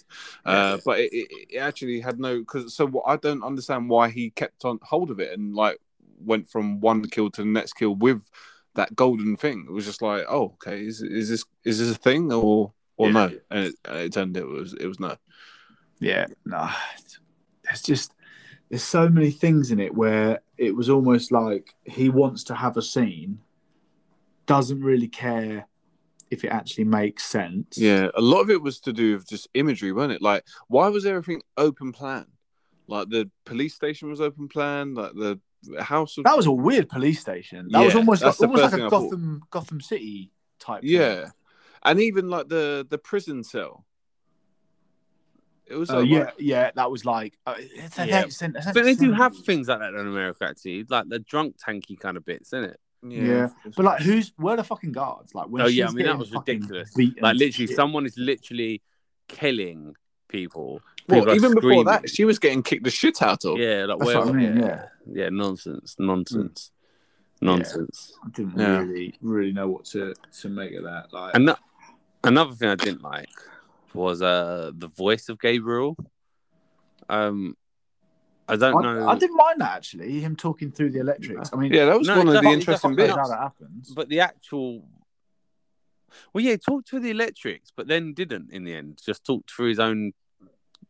Uh, yeah. But it, it, it actually had no. Because so what, I don't understand why he kept on hold of it and like went from one kill to the next kill with that golden thing. It was just like, oh, okay, is is this is this a thing or or yeah. no? And it, it turned it was it was no. Yeah, nah. It's just. There's so many things in it where it was almost like he wants to have a scene, doesn't really care if it actually makes sense. Yeah, a lot of it was to do with just imagery, wasn't it? Like, why was everything open plan? Like the police station was open plan. Like the house was... that was a weird police station. That yeah, was almost like, almost like a Gotham Gotham City type. Yeah, thing. And even like the the prison cell. It was uh, like, yeah, yeah. That was like, uh, it's yeah. Accent, it's but they do have things like that in America, actually, like the drunk tanky kind of bits, isn't it? Yeah, yeah. But like, who's where are the fucking guards? Like, when oh yeah, I mean that was ridiculous. Like, literally, shit. someone is literally killing people. people well, even screaming. Before that, she was getting kicked the shit out of. Yeah, like where? I mean, yeah. yeah, yeah, nonsense, nonsense, mm. nonsense. Yeah. I didn't yeah. really, really know what to to make of that. Like, and that, another thing I didn't like. Was uh the voice of Gabriel? Um, I don't I, know. I didn't mind that actually. Him talking through the electrics. I mean, yeah, that was no, one of the interesting bits. How that happens. But the actual, well, yeah, he talked through the electrics, but then didn't in the end. Just talked through his own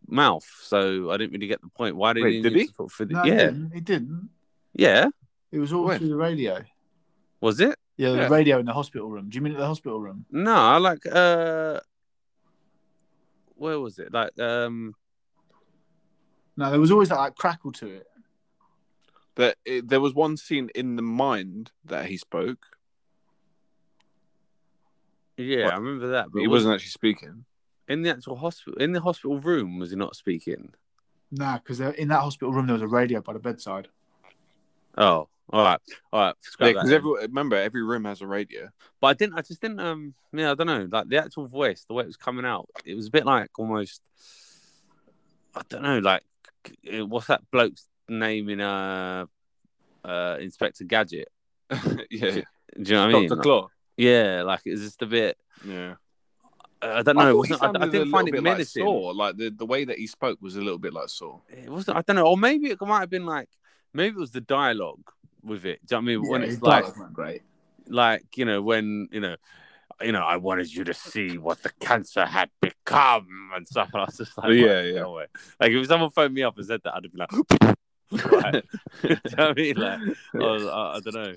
mouth. So I didn't really get the point. Why didn't Wait, he? Did he? Talk through the... no, yeah, he didn't. he didn't. Yeah, it was all Wait. through the radio. Was it? Yeah, the yeah. radio in the hospital room. Do you mean at the hospital room? No, I like uh. Where was it? Like, um, no, there was always that like crackle to it. But it, there was one scene in the mind that he spoke. Yeah, what? I remember that. But he wasn't actually speaking. In the actual hospital, in the hospital room, was he not speaking? Nah, because in that hospital room there was a radio by the bedside. Oh, all right, all right. Because yeah, remember, every room has a radio. But I didn't. I just didn't. Um, yeah, I don't know. Like the actual voice, the way it was coming out, it was a bit like almost. I don't know. Like, what's that bloke's name in uh, uh Inspector Gadget? Yeah. Do you know what I mean? Doctor Claw. Like, yeah, like it's just a bit. Yeah. I don't know. I, wasn't, I, I didn't find it menacing. Like, Saw. like the, the way that he spoke was a little bit like Saw. It wasn't. I don't know. Or maybe it might have been like maybe it was the dialogue with it. Do you know what I mean? Yeah, when it's like, great. like you know, when you know, you know, I wanted you to see what the cancer had become and stuff. And I was just like, yeah, yeah. No way. Like if someone phoned me up and said that, I'd be like, right. Do you know what I mean? Like I, was, I, I don't know.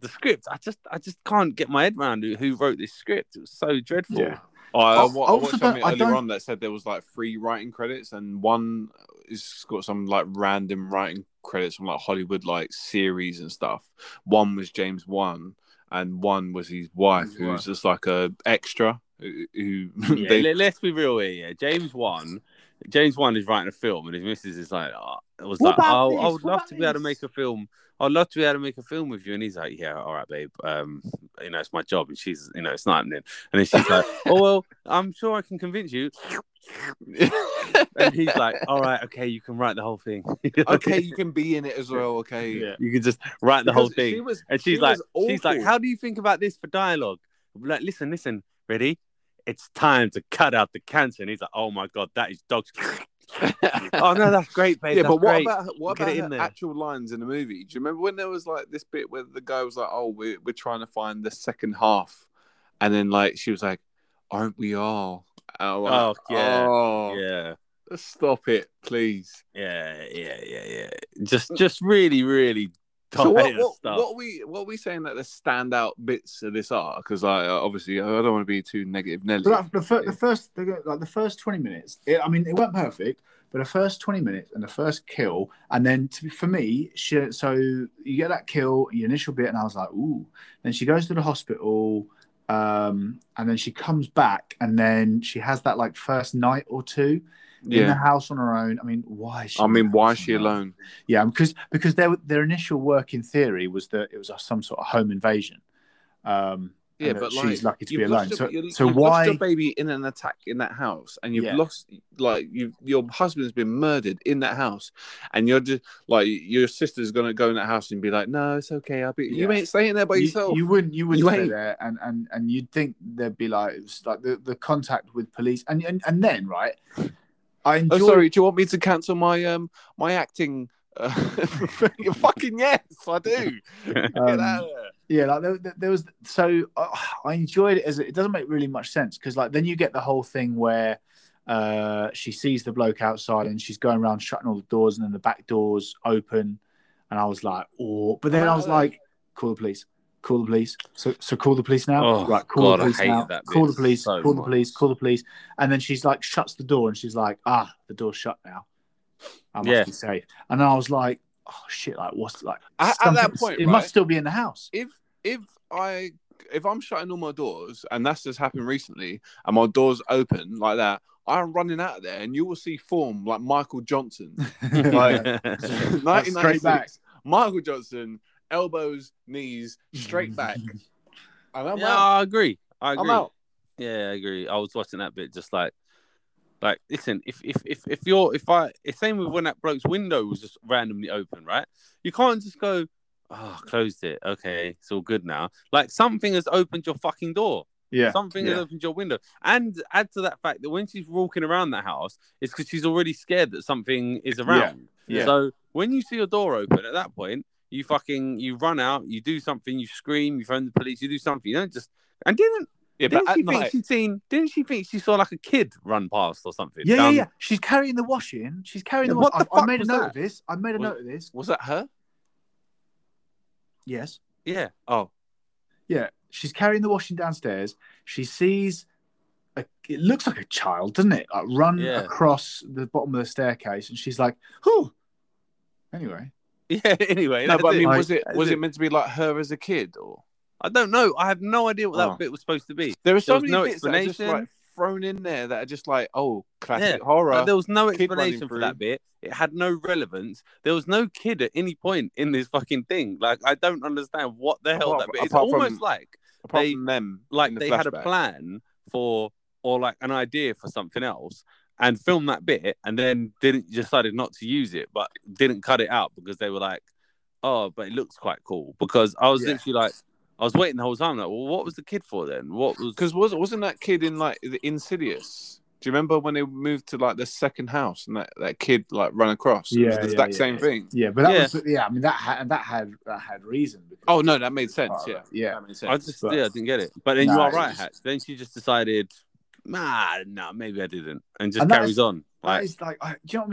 The script, I just, I just can't get my head around who, who wrote this script. It was so dreadful. Yeah. Oh, I, I, I watched something I earlier on that said there was like three writing credits, and one has got some like random writing credits from like Hollywood like series and stuff. One was James Wan, and one was his wife, his who's wife. just like a extra. Who, who yeah, they... Let's be real here. Yeah. James Wan, James Wan is writing a film, and his missus is like, oh, it was what like, oh, I would what love to be this? able to make a film. I'd love to be able to make a film with you. And he's like, yeah, all right, babe. Um, you know, it's my job. And she's, you know, it's not happening. And then she's like, oh, well, I'm sure I can convince you. And he's like, all right, okay, you can write the whole thing. Okay, you can be in it as well, okay? Yeah. You can just write the because whole thing. She was, and she's she like, she's like, how do you think about this for dialogue? I'm like, listen, listen, ready? It's time to cut out the cancer. And he's like, oh, my God, that is dog's... Oh no, that's great, babe. Yeah, that's but what great. about what Get about her actual lines in the movie? Do you remember when there was like this bit where the guy was like, "Oh, we're we're trying to find the second half," and then like she was like, "Aren't we all?" Oh, like, oh yeah, oh, yeah. Stop it, please. Yeah, yeah, yeah, yeah. Just, just really, really. So what, what, stuff. what are we what are we saying that the standout bits of this are? Because I obviously I don't want to be too negative. Nelly. But like the, fir- the first like the first twenty minutes, it, I mean, it weren't perfect, but the first twenty minutes and the first kill, and then to, for me, she, so you get that kill, your initial bit, and I was like, ooh. Then she goes to the hospital, um, and then she comes back, and then she has that like first night or two. Yeah. In the house on her own. I mean, why? Is she I mean, why is she alone? Yeah, because because their their initial working theory was that it was some sort of home invasion. Um, yeah, but like, she's lucky to be alone. Your, so you, so you've why? Lost your baby in an attack in that house, and you've yeah. lost like you your husband's been murdered in that house, and you're just like your sister's gonna go in that house and be like, no, it's okay. I'll be. Yeah. You ain't staying there by you, yourself. You wouldn't. You wouldn't you stay ain't. there, and, and and you'd think there'd be like it was like the, the contact with police, and and, and then right. I enjoy... Oh, sorry. Do you want me to cancel my um my acting? Uh... Fucking yes, I do. Get um, out of there. Yeah, like there, there was. So uh, I enjoyed it as it doesn't make really much sense because like then you get the whole thing where uh she sees the bloke outside and she's going around shutting all the doors and then the back doors open, and I was like, oh. But then I was like, call the police. Call the police. So, so call the police now. Oh, right, call God, the police now. Call the police. So call much. the police. Call the police. And then she's like, shuts the door, and she's like, ah, the door's shut now. I must yeah. be safe. And I was like, oh shit! Like, what's like? At, at that point, it right, must still be in the house. If if I if I'm shutting all my doors, and that's just happened recently, and my door's open like that, I'm running out of there, and you will see form like Michael Johnson, like nineteen ninety-six, back. Michael Johnson. Elbows, knees, straight back. And I'm yeah, out. I agree. I agree. I'm out. Yeah, I agree. I was watching that bit, just like, like listen, if if if if you're if I it's same with when that bloke's window was just randomly open, right? You can't just go, oh, closed it. Okay, it's all good now. Like something has opened your fucking door. Yeah, something yeah. has opened your window. And add to that fact that when she's walking around that house, it's because she's already scared that something is around. Yeah. Yeah. So when you see your door open at that point. You fucking, you run out, you do something, you scream, you phone the police, you do something. You don't just, and didn't, yeah, didn't but she think night... she'd seen, didn't she think she saw like a kid run past or something? Yeah, down... yeah, yeah. She's carrying the wash in. She's carrying yeah, the wash. What the I, fuck I made was a note that? of this. I made a was, note of this. Was that her? Yes. Yeah. Oh. Yeah. She's carrying the washing downstairs. She sees, a, it looks like a child, doesn't it? Like run yeah. across the bottom of the staircase. And she's like, whew. Anyway. Yeah. Anyway, no. But I mean, it. was it was it meant to be like her as a kid, or I don't know? I have no idea what that oh. bit was supposed to be. There was so there was many no bits explanation. That just, like, thrown in there that are just like, oh, classic yeah. horror. Like, there was no explanation for that bit. It had no relevance. There was no kid at any point in this fucking thing. Like, I don't understand what the hell apart, that bit. It's almost from, like they them like the they flashback. had a plan for or like an idea for something else and filmed that bit and then didn't decided not to use it, but didn't cut it out because they were like, oh, but it looks quite cool. Because I was yeah. literally like, I was waiting the whole time. Like, well, what was the kid for then? What was? Because was wasn't that kid in like the Insidious? Do you remember when they moved to like the second house and that, that kid like run across? Yeah, it was the yeah, exact yeah, same yeah. thing. Yeah, but that yeah. was yeah. I mean that had that had that had reason. Oh no, that made sense. Yeah, yeah, that made sense. I just but, yeah, I didn't get it. But then nah, you are right, Hatch. Then she just decided, nah, no, nah, maybe I didn't, and just and carries is, on. Like, that is like, I, do you know what I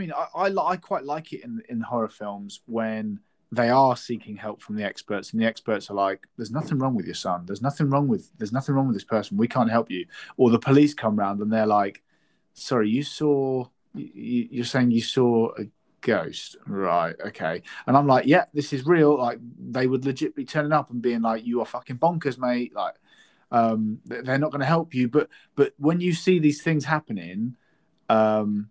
mean? I, I I quite like it in in horror films when they are seeking help from the experts, and the experts are like, there's nothing wrong with your son. There's nothing wrong with, there's nothing wrong with this person. We can't help you. Or the police come round and they're like, sorry, you saw, you, you're saying you saw a ghost. Right. Okay. And I'm like, yeah, this is real. Like they would legit be turning up and being like, you are fucking bonkers, mate. Like, um, they're not going to help you. But, but when you see these things happening, um,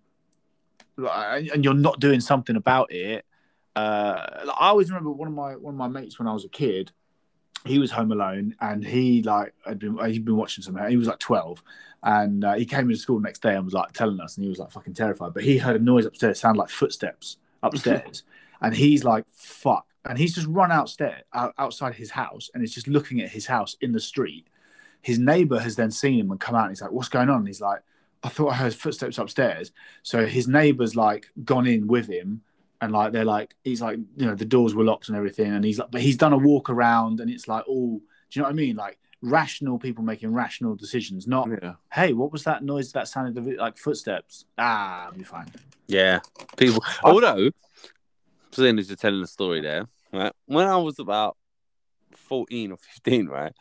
and you're not doing something about it, Uh, I always remember one of my one of my mates when I was a kid. He was home alone, and he like had been he'd been watching something. He was like twelve, and uh, he came into school the next day and was like telling us, and he was like fucking terrified. But he heard a noise upstairs, sound like footsteps upstairs, and he's like fuck, and he's just run outstairs out, outside his house, and is just looking at his house in the street. His neighbor has then seen him and come out, and he's like, "What's going on?" And he's like, "I thought I heard footsteps upstairs." So his neighbor's like gone in with him. And like they're like, he's like, you know, the doors were locked and everything, and he's like, but he's done a walk around, and it's like, oh, do you know what I mean? Like rational people making rational decisions, not yeah. hey, what was that noise that sounded like footsteps? Ah, I'll be fine. Yeah, people. Although, Selena just telling a story there. Right, when I was about fourteen or fifteen, right,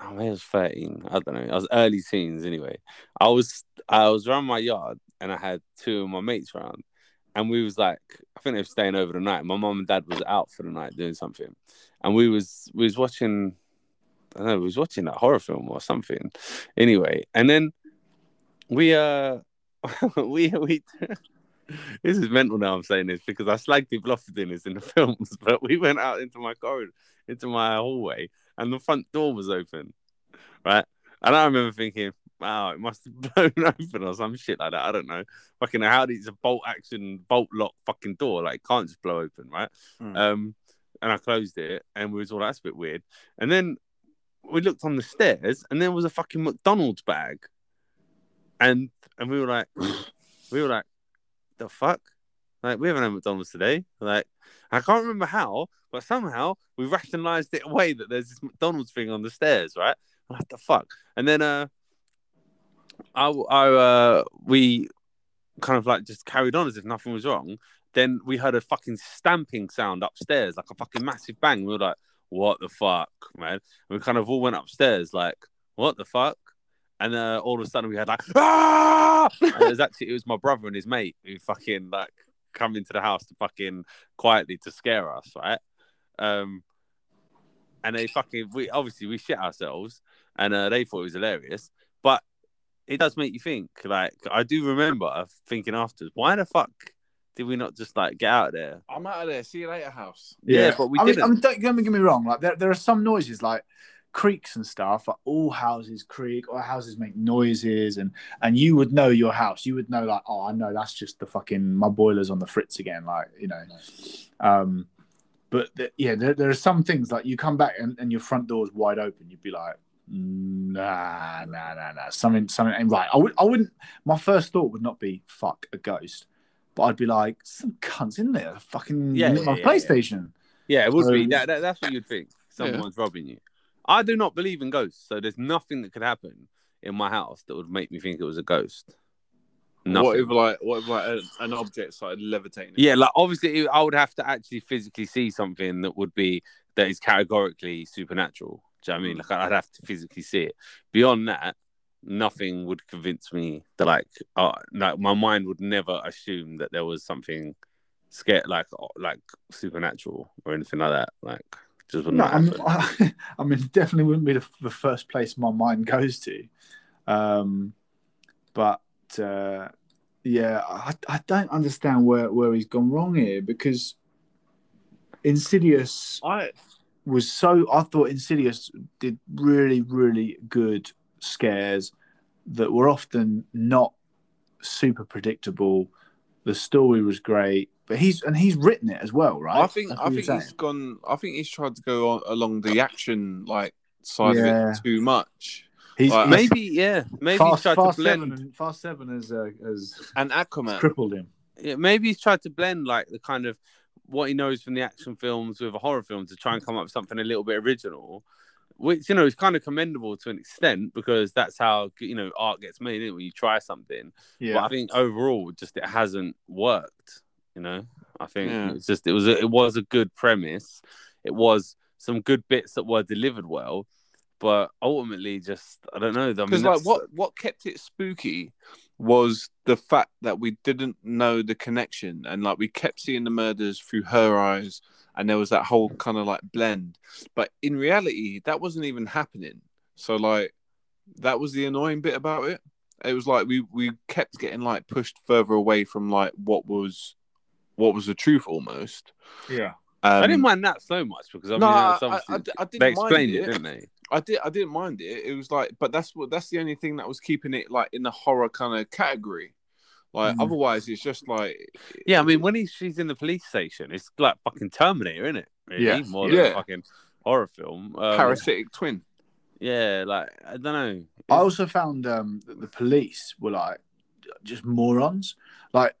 I was thirteen. I don't know. I was early teens anyway. I was I was around my yard, and I had two of my mates around. And we was like, I think they were staying over the night. My mum and dad was out for the night doing something. And we was we was watching, I don't know, we was watching that horror film or something. Anyway, and then we, uh, we, we, this is mental now I'm saying this because I slagged people off for doing this in the films. But we went out into my corridor, into my hallway, and the front door was open, right? And I remember thinking, wow, it must have blown open or some shit like that. I don't know. Fucking how did it's a bolt action, bolt lock fucking door. Like, it can't just blow open, right? Mm. Um, and I closed it, and we was all, that's a bit weird. And then we looked on the stairs, and there was a fucking McDonald's bag. And and we were like, we were like, the fuck? Like, we haven't had McDonald's today. Like, I can't remember how, but somehow we rationalized it away that there's this McDonald's thing on the stairs, right? What the fuck? And then, uh, I, I, uh, we kind of like just carried on as if nothing was wrong. Then we heard a fucking stamping sound upstairs, like a fucking massive bang. We were like, what the fuck, man? And we kind of all went upstairs, like, what the fuck? And uh, all of a sudden we had like, ah! And it was actually, it was my brother and his mate who fucking like come into the house to fucking quietly to scare us, right? Um, and they fucking, we obviously we shit ourselves and uh, they thought it was hilarious. But it does make you think. Like, I do remember thinking afterwards, why the fuck did we not just like get out of there? I'm out of there. See you later, house. Yeah, yeah but we I didn't. Mean, I mean, don't, don't get me wrong. Like, there, there are some noises, like creaks and stuff. Like, all houses creak. All houses make noises, and and you would know your house. You would know, like, oh, I know that's just the fucking my boiler's on the fritz again. Like, you know. Um, but the, yeah, there, there are some things like you come back and, and your front door's wide open. You'd be like, Nah, nah, nah, nah. Something, something ain't right. I would, I wouldn't. My first thought would not be "fuck a ghost," but I'd be like, "Some cunts in there, fucking yeah, yeah, my yeah, PlayStation." Yeah, yeah it would so, be. That, that, that's what you'd think. Someone's yeah. robbing you. I do not believe in ghosts, so there's nothing that could happen in my house that would make me think it was a ghost. Nothing. What if like, what if like a, an object started levitating? Yeah, like obviously, I would have to actually physically see something that would be that is categorically supernatural. Do you know what I mean? Like, I'd have to physically see it. Beyond that, nothing would convince me that, like, uh, like my mind would never assume that there was something scared, like, like supernatural or anything like that. Like, just wouldn't no, happen. I, I mean, it definitely wouldn't be the, the first place my mind goes to. Um, But uh, yeah, I, I don't understand where, where he's gone wrong here, because Insidious I... was so... I thought Insidious did really, really good scares that were often not super predictable. The story was great, but he's and he's written it as well, right? I think I think he's gone. I think he's tried to go on, along the action like side yeah. of it too much. He's, like, he's maybe yeah, maybe fast, he's tried fast to blend. Seven, Fast Seven has uh, has and Aquaman crippled him. Yeah, maybe he's tried to blend like the kind of what he knows from the action films with a horror film to try and come up with something a little bit original, which, you know, is kind of commendable to an extent, because that's how, you know, art gets made, isn't it, when you try something. Yeah. But I think overall, just it hasn't worked. You know, I think yeah. it's just it was a, it was a good premise. It was some good bits that were delivered well, but ultimately, just I don't know. Because I mean, like what what kept it spooky was the fact that we didn't know the connection, and like we kept seeing the murders through her eyes, and there was that whole kind of like blend. But in reality, that wasn't even happening. So like that was the annoying bit about it. It was like we we kept getting like pushed further away from like what was. What was the truth, almost? Yeah, um, I didn't mind that so much because I no, mean, I, I, I didn't they explained it. it, didn't they? I did. I didn't mind it. It was like, but that's what that's the only thing that was keeping it like in the horror kind of category. Like, mm. otherwise, it's just like, yeah. I mean, when he, she's in the police station, it's like fucking Terminator, isn't it? Really? Yeah, more than yeah. a fucking horror film. Um, Parasitic twin. Yeah, like I don't know. I also found um, that the police were like just morons. Like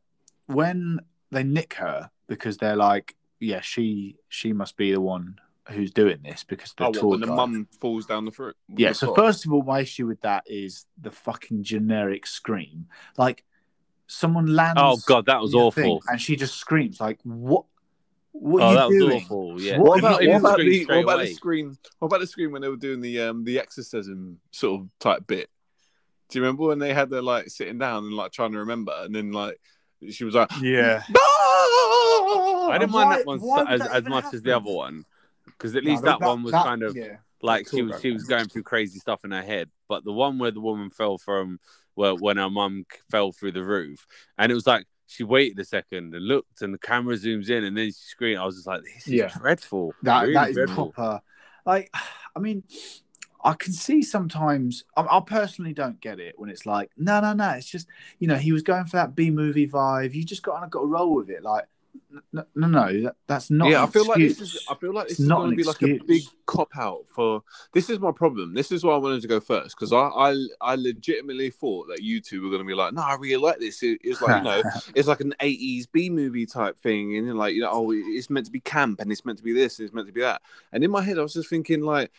when. They nick her because they're like, yeah, she she must be the one who's doing this because the oh, tour well, the mum falls down the throat. Yeah, the so floor. First of all, my issue with that is the fucking generic scream. Like someone lands. Oh god, that was awful. And she just screams like, "What? What are oh, you that doing?" Was awful. Yeah. What, what about, what about the what about away. the scream? What about the scream when they were doing the um the exorcism sort of type bit? Do you remember when they had their like sitting down and like trying to remember, and then like. She was like, yeah. No! I didn't why, mind that one as, that as much happen? as the other one, because at least no, that, that one was that, kind of yeah. like she was she was going through crazy stuff in her head. But the one where the woman fell from, well, when her mum fell through the roof, and it was like she waited a second and looked, and the camera zooms in, and then she screamed. I was just like, this is yeah. dreadful. That really that is dreadful. proper. Like, I mean. I can see sometimes, I, I personally don't get it when it's like, no, no, no, it's just, you know, he was going for that B-movie vibe. You just got, got to roll with it. Like, no, no, no that, that's not yeah, an I feel excuse. Like this is, I feel like this it's is going to be excuse. like a big cop-out for, this is my problem. This is why I wanted to go first, because I, I I legitimately thought that you two were going to be like, no, I really like this. It, it's like, you know, it's like an eighties B-movie type thing. And then like, you know, oh, it's meant to be camp and it's meant to be this and it's meant to be that. And in my head, I was just thinking like,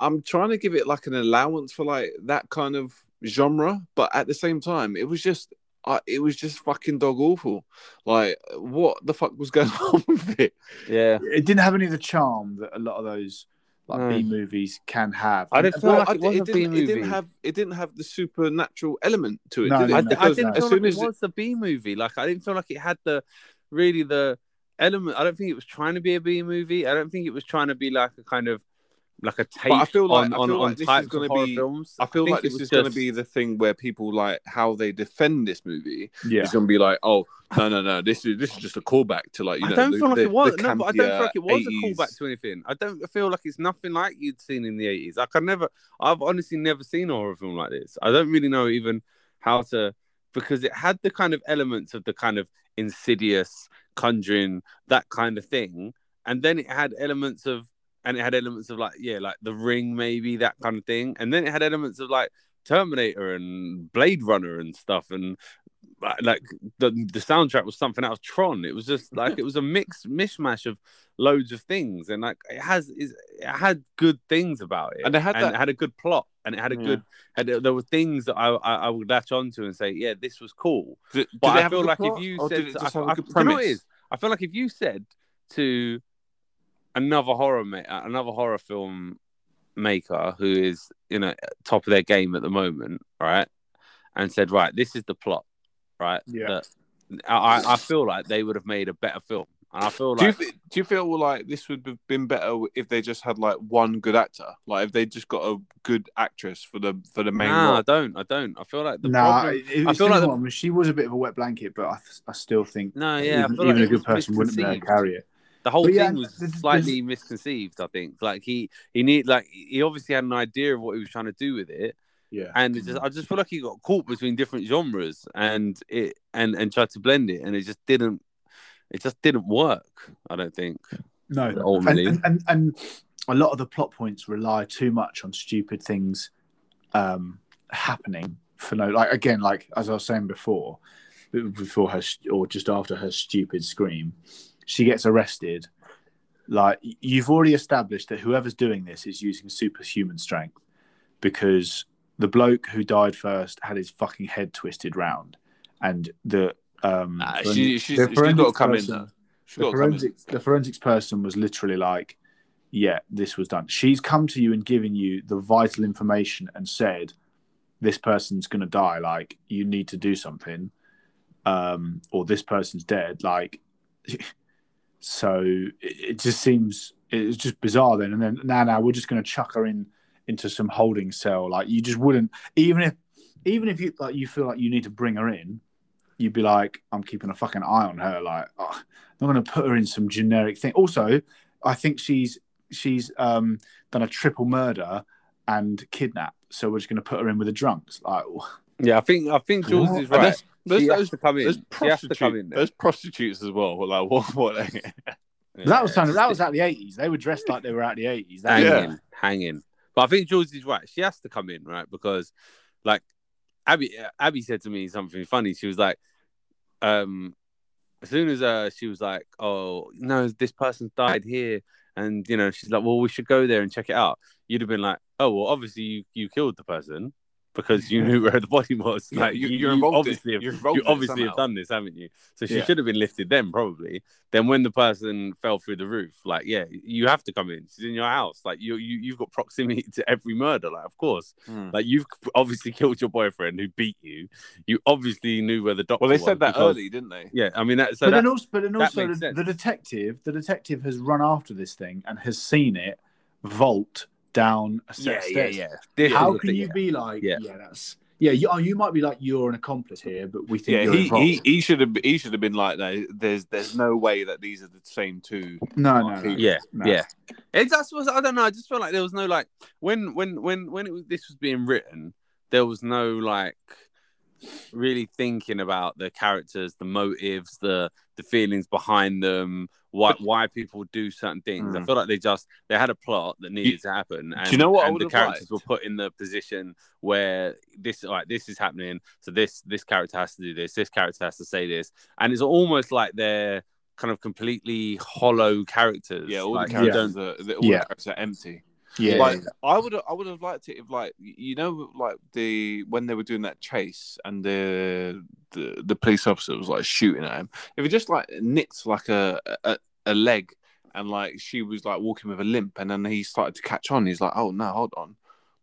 I'm trying to give it like an allowance for like that kind of genre, but at the same time, it was just, uh, it was just fucking dog awful. Like, what the fuck was going on with it? Yeah, it didn't have any of the charm that a lot of those like no. B movies can have. I didn't feel well, like I, it was it a B movie. It didn't have, it didn't have the supernatural element to it. No, did no, it? No, I, I didn't feel like it was it... a B movie. Like, I didn't feel like it had the really the element. I don't think it was trying to be a B movie. I don't think it was trying to be like a kind of. Like a take but I feel like, on, I feel on, like on this types is gonna of be, films. I feel I like this is just... going to be the thing where people like how they defend this movie. Yeah, it's going to be like, oh no, no, no, this is this is just a callback to like you I know. Don't the, feel like the, it was. No, but I don't feel like it was eighties. A callback to anything. I don't feel like it's nothing like you'd seen in the eighties. Like I never, I've honestly never seen a horror film like this. I don't really know even how to because it had the kind of elements of the kind of Insidious, Conjuring, that kind of thing, and then it had elements of. And it had elements of like, yeah, like The Ring, maybe that kind of thing. And then it had elements of like Terminator and Blade Runner and stuff. And like the the soundtrack was something else, Tron. It was just like it was a mixed mishmash of loads of things. And like it has, it had good things about it. And it had, and that... it had a good plot. And it had a yeah. good. And there were things that I, I I would latch onto and say, yeah, this was cool. Did, but did I feel like plot? If you or said, I, I, you know it is? I feel like if you said to. Another horror, ma- another horror film maker who is, you know, top of their game at the moment, right? And said, right, this is the plot, right? Yeah. That I, I feel like they would have made a better film And I feel like, do you, th- do you feel like this would have been better if they just had like one good actor, like if they just got a good actress for the for the main nah, role? I don't, I don't. I feel like the nah, problem, it, I feel like the... I mean, she was a bit of a wet blanket, but I, I still think no, yeah, even, even like a good person wouldn't be able to carry it. The whole yeah, thing was slightly this... misconceived. I think like he he need like he obviously had an idea of what he was trying to do with it. Yeah, and it just, I just feel like he got caught between different genres and it and and tried to blend it, and it just didn't. It just didn't work, I don't think. No, and, and, and, and a lot of the plot points rely too much on stupid things um, happening for no. Like again, like as I was saying before, before her or just after her stupid scream, she gets arrested. Like you've already established that whoever's doing this is using superhuman strength because the bloke who died first had his fucking head twisted round, and the. Um, nah, she, she's, the forensics she's got to come person, in. She's the, got forensics, come in. The forensics person was literally like, yeah, this was done. She's come to you and given you the vital information and said, this person's going to die. Like, you need to do something. Um, or this person's dead. Like, so it, it just seems, it's just bizarre then. And then, now, nah, now, nah, we're just going to chuck her in into some holding cell. Like, you just wouldn't, even if, even if you, like, you feel like you need to bring her in, you'd be like, I'm keeping a fucking eye on her. Like, oh, I'm not going to put her in some generic thing. Also, I think she's she's um, done a triple murder and kidnap. So we're just going to put her in with the drunks. Like, oh. Yeah, I think I think Jules what? is right. There's, there's, she, has there's, there's she has to come in. There. There's prostitutes as well. Like, what? what yeah. That was kind of, that was out the eighties. They were dressed like they were out the eighties. Hanging, yeah. hanging. But I think Jules is right. She has to come in, right? Because, like. Abby, Abby said to me something funny. She was like, um, as soon as uh, she was like, oh, no, this person's died here. And, you know, she's like, well, we should go there and check it out. You'd have been like, oh, well, obviously you, you killed the person because you knew where the body was. Like, yeah, you, you, you're you involved obviously, have, you're involved you obviously have done this, haven't you? So she yeah. should have been lifted then, probably. Then when the person fell through the roof, like, yeah, you have to come in. She's in your house. Like, you, you, you've got proximity to every murder. Like, of course. Mm. Like, you've obviously killed your boyfriend who beat you. You obviously knew where the doctor was. Well, they said that because, early, didn't they? Yeah, I mean, that, so but that, then also, but then also the, the detective, the detective has run after this thing and has seen it vault down a set yeah, of stairs. Yeah, yeah. How can thing, you yeah. be like, yeah, yeah that's yeah, you, oh, you might be like you're an accomplice here, but we think yeah, you're he, he he should have he should have been like no, there's there's no way that these are the same two. No, no, no, yeah, no. yeah. It just was I don't know. I just felt like there was no like when when when when it was, this was being written, there was no like really thinking about the characters, the motives, the the feelings behind them. Why why people do certain things? Mm. I feel like they just they had a plot that needed you, to happen. And, do you know what? And the characters liked? were put in the position where this like this is happening. So this this character has to do this. This character has to say this. And it's almost like they're kind of completely hollow characters. Yeah, all like, the characters yeah. are all yeah. the characters are empty. Yeah, like yeah. I would I would have liked it if like you know like the when they were doing that chase and the the, the police officer was like shooting at him. If it just like nicked like a, a a leg and like she was like walking with a limp and then he started to catch on. He's like, oh no, hold on,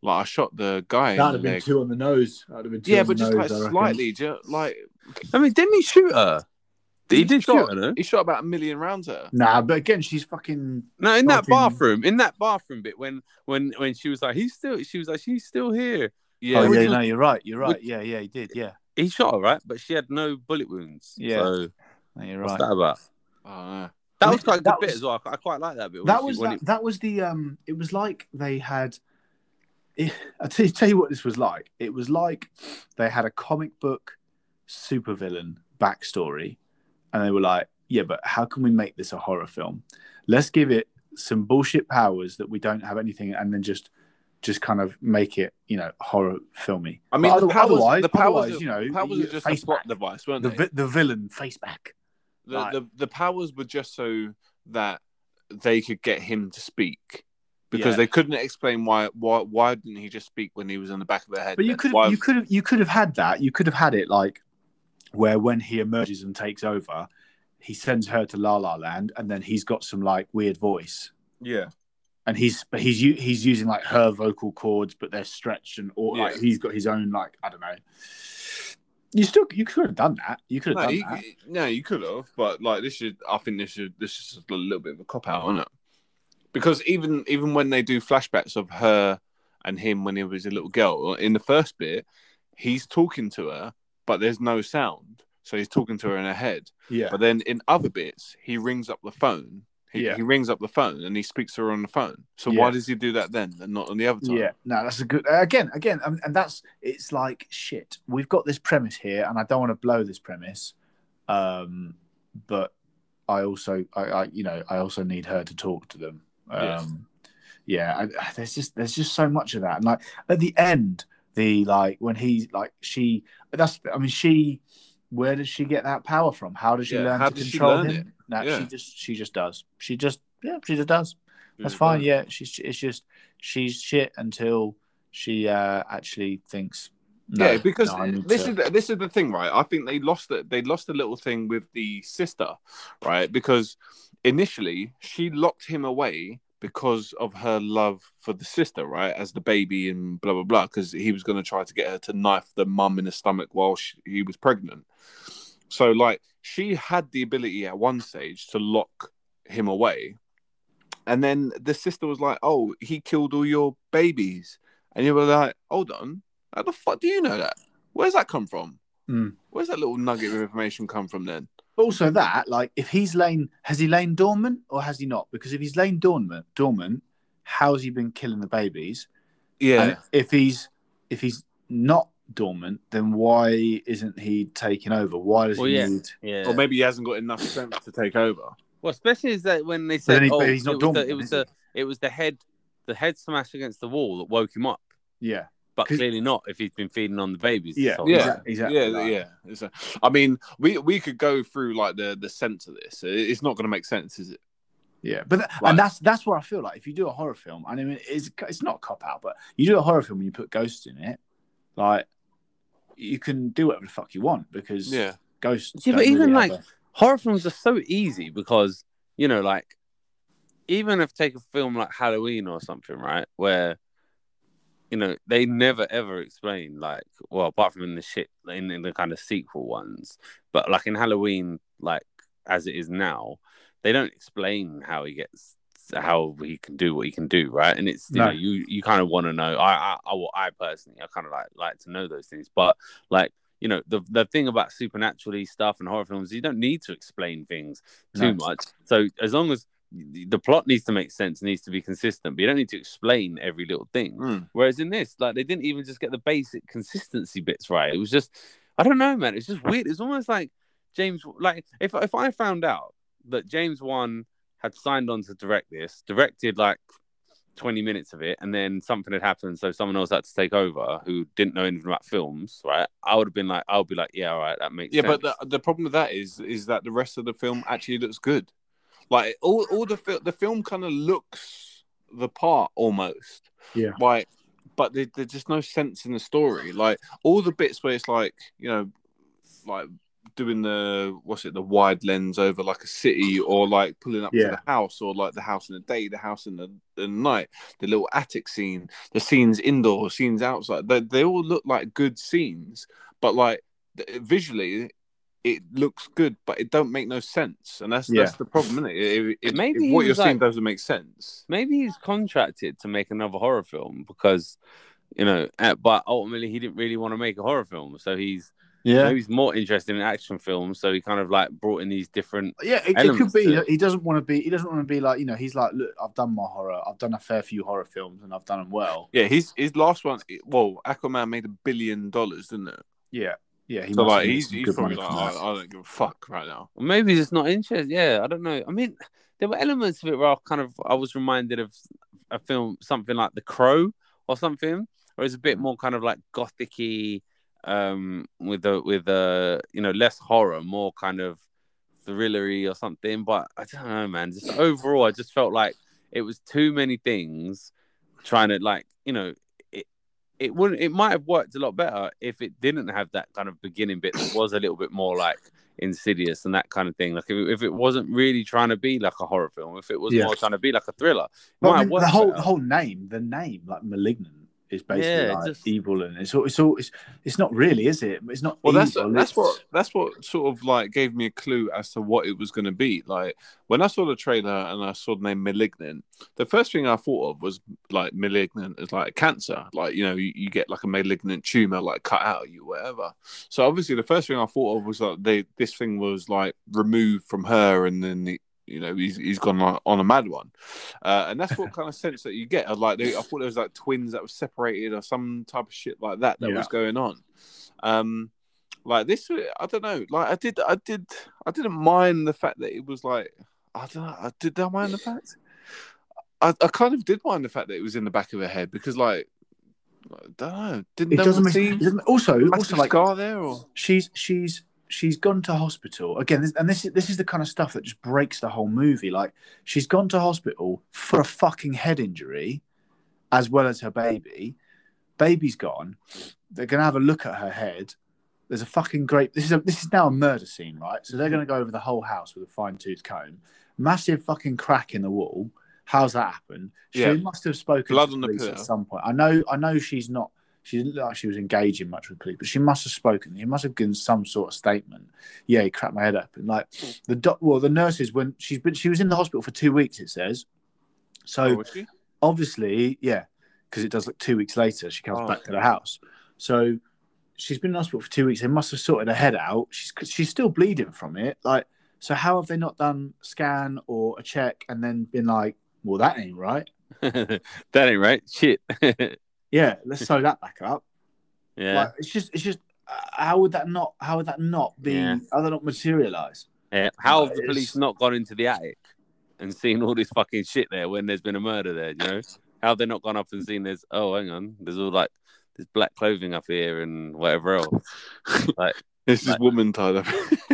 like I shot the guy. That'd have been leg. two on the nose. That'd have been two yeah, on but the just nose, like I slightly, just, like I mean, didn't he shoot her? He did shot, shoot at her. He shot about a million rounds at her. Nah, but again, she's fucking. No, in that fucking... bathroom, in that bathroom bit, when when when she was like, he's still. She was like, she's still here. Yeah, oh, yeah, was... no, you're right, you're right. Which... Yeah, yeah, he did. Yeah, he shot her right, but she had no bullet wounds. Yeah, so... no, you're right. What's that about? Oh, no. That I mean, was quite a good was... bit as well. I quite like that bit. That was she, that, it... that was the um. It was like they had. I tell you, tell you what, this was like. It was like they had a comic book supervillain backstory. And they were like, yeah, but how can we make this a horror film? Let's give it some bullshit powers that we don't have anything and then just just kind of make it, you know, horror filmy. I mean, the powers, otherwise, the powers, otherwise, you know, powers are just a plot device, weren't the, they? The villain, face back. The, like, the, the powers were just so that they could get him to speak. Because yeah. they couldn't explain why, why why didn't he just speak when he was on the back of their head. But you could you could have you could have had that. You could have had it like where when he emerges and takes over, he sends her to La La Land, and then he's got some like weird voice. Yeah, and he's he's he's using like her vocal cords, but they're stretched and all. Yeah. Like he's got his own like I don't know. You still you could have done that. You could have no, done you, that. No, you could have. But like this should, I think this should this is a little bit of a cop out, isn't it? Because even even when they do flashbacks of her and him when he was a little girl, in the first bit, he's talking to her, but there's no sound, so he's talking to her in her head. Yeah. But then in other bits, he rings up the phone. He, yeah. he rings up the phone and he speaks to her on the phone. So yeah. why does he do that then and not on the other time? Yeah, no, that's a good... Uh, again, again, um, and that's... It's like, shit, we've got this premise here and I don't want to blow this premise, um, but I also, I, I, you know, I also need her to talk to them. Um, yes. Yeah, I, I, there's just there's just so much of that. And, like, at the end, the, like, when he, like, she... That's, I mean, she... Where does she get that power from? How does she yeah, learn how to control learn him? It? No, yeah. she just she just does. She just yeah, she just does. That's fine. Yeah, she's it's just she's shit until she uh, actually thinks. No, yeah, because no, this to... is the, this is the thing, right? I think they lost the, they lost a little thing with the sister, right? Because initially she locked him away because of her love for the sister, right? As the baby and blah blah blah, because he was going to try to get her to knife the mum in the stomach while she, he was pregnant. So, like, she had the ability at one stage to lock him away. And then the sister was like, oh, he killed all your babies. And you were like, hold on. How the fuck do you know that? Where's that come from? Mm. Where's that little nugget of information come from then? Also that, like, if he's lain... Has he lain dormant or has he not? Because if he's lain dormant, dormant, how has he been killing the babies? Yeah. And if he's if he's not... dormant, then why isn't he taking over? Why does well, he yeah. need? Yeah. Or maybe he hasn't got enough strength to take over. Well, especially is that when they said, he, "Oh, he's not it dormant." Was the, it was the it was the head, the head smash against the wall that woke him up. Yeah, but clearly not if he's been feeding on the babies. Yeah, yeah, exactly, exactly yeah, like. yeah. It's a, I mean, we we could go through like the the sense of this. It's not going to make sense, is it? Yeah, but th- right. and that's that's where I feel like if you do a horror film, I mean, it's it's not cop out, but you do a horror film and you put ghosts in it, like. You can do whatever the fuck you want because yeah. ghosts. Yeah, but even really like a... horror films are so easy because you know, like, even if take a film like Halloween or something, right, where you know they never ever explain, like, well, apart from in the shit in, in the kind of sequel ones, but like in Halloween, like as it is now, they don't explain how he gets. How he can do what he can do, right? And it's you no. know you, you kind of want to know. I I I, I personally I kind of like like to know those things, but like you know the the thing about supernaturally stuff and horror films, you don't need to explain things too no. much. So as long as the plot needs to make sense, needs to be consistent, but you don't need to explain every little thing. Mm. Whereas in this, like they didn't even just get the basic consistency bits right. It was just I don't know, man. It's just weird. It's almost like James. Like if if I found out that James Wan had signed on to direct this, directed like twenty minutes of it, and then something had happened, so someone else had to take over who didn't know anything about films, right? I would have been like, I'll be like, yeah, all right, that makes yeah, sense. Yeah, but the, the problem with that is is that the rest of the film actually looks good. Like, all, all the, fi- the film kind of looks the part almost. Yeah. Like, but there, there's just no sense in the story. Like, all the bits where it's like, you know, like, doing the what's it the wide lens over like a city or like pulling up yeah. to the house or like the house in the day, the house in the, the night, the little attic scene, the scenes indoor, scenes outside, they, they all look like good scenes, but like visually it looks good but it don't make no sense, and that's yeah. that's the problem, isn't it? It, it maybe if what you're like, seeing doesn't make sense. Maybe he's contracted to make another horror film because you know but ultimately he didn't really want to make a horror film, so he's Yeah, maybe he's more interested in action films, so he kind of like brought in these different. Yeah, it, it could be. To... He doesn't want to be. He doesn't want to be like you know. He's like, look, I've done my horror. I've done a fair few horror films, and I've done them well. Yeah, his his last one. Well, Aquaman made a billion dollars, didn't it? Yeah, yeah. He so like, he's, he's probably like, I, I don't give a fuck right now. Well, maybe he's not interested. Yeah, I don't know. I mean, there were elements of it where I kind of I was reminded of a film, something like The Crow or something, or it's a bit more kind of like gothic-y. Um, with a with a you know less horror, more kind of thrillery or something. But I don't know, man. Just overall, I just felt like it was too many things trying to like you know it it wouldn't it might have worked a lot better if it didn't have that kind of beginning bit that was a little bit more like Insidious and that kind of thing. Like if, if it wasn't really trying to be like a horror film, if it was yeah. more trying to be like a thriller, it might have worked better. The whole the whole name, the name like Malignant. is basically yeah, like just... evil, and it's all, it's all, it's it's not really, is it? It's not. Well, evil, that's that's it's... what that's what sort of like gave me a clue as to what it was going to be. Like when I saw the trailer and I saw the name Malignant, the first thing I thought of was like malignant is like cancer, like you know you, you get like a malignant tumor like cut out of you, whatever. So obviously the first thing I thought of was like they this thing was like removed from her, and then the. You know, he's he's gone on a mad one, uh, and that's what kind of sense that you get. I like, they, I thought there was like twins that were separated or some type of shit like that that yeah. was going on. Um, like this, I don't know. Like I did, I did, I didn't mind the fact that it was like I don't know. I did I mind the fact? I, I kind of did mind the fact that it was in the back of her head because like I don't know. Didn't it doesn't see make, also also like scar there or she's she's. She's gone to hospital again, and this is this is the kind of stuff that just breaks the whole movie. Like she's gone to hospital for a fucking head injury, as well as her baby. Baby's gone. They're gonna have a look at her head. There's a fucking great. This is a, this is now a murder scene, right? So they're gonna go over the whole house with a fine tooth comb. Massive fucking crack in the wall. How's that happen? She yeah. must have spoken Blood to the police at some point. I know. I know she's not. She didn't look like she was engaging much with police, but she must have spoken. He must have given some sort of statement. Yeah, he cracked my head up. And like the doc, well, the nurses when she's been, she was in the hospital for two weeks. It says so. Oh, obviously, yeah, because it does look two weeks later she comes oh. back to the house. So she's been in the hospital for two weeks. They must have sorted her head out. She's she's still bleeding from it. Like, so how have they not done a scan or a check and then been like, well, that ain't right. that ain't right. Shit. Yeah, let's sew that back up. Yeah, like, it's just, it's just. Uh, how would that not? How would that not be? Yeah. How would that not materialise? Yeah. How like, have the police it's... not gone into the attic and seen all this fucking shit there when there's been a murder there? You know, how have they not gone up and seen this? Oh, hang on, there's all like there's black clothing up here and whatever else. like this like, is woman tied up.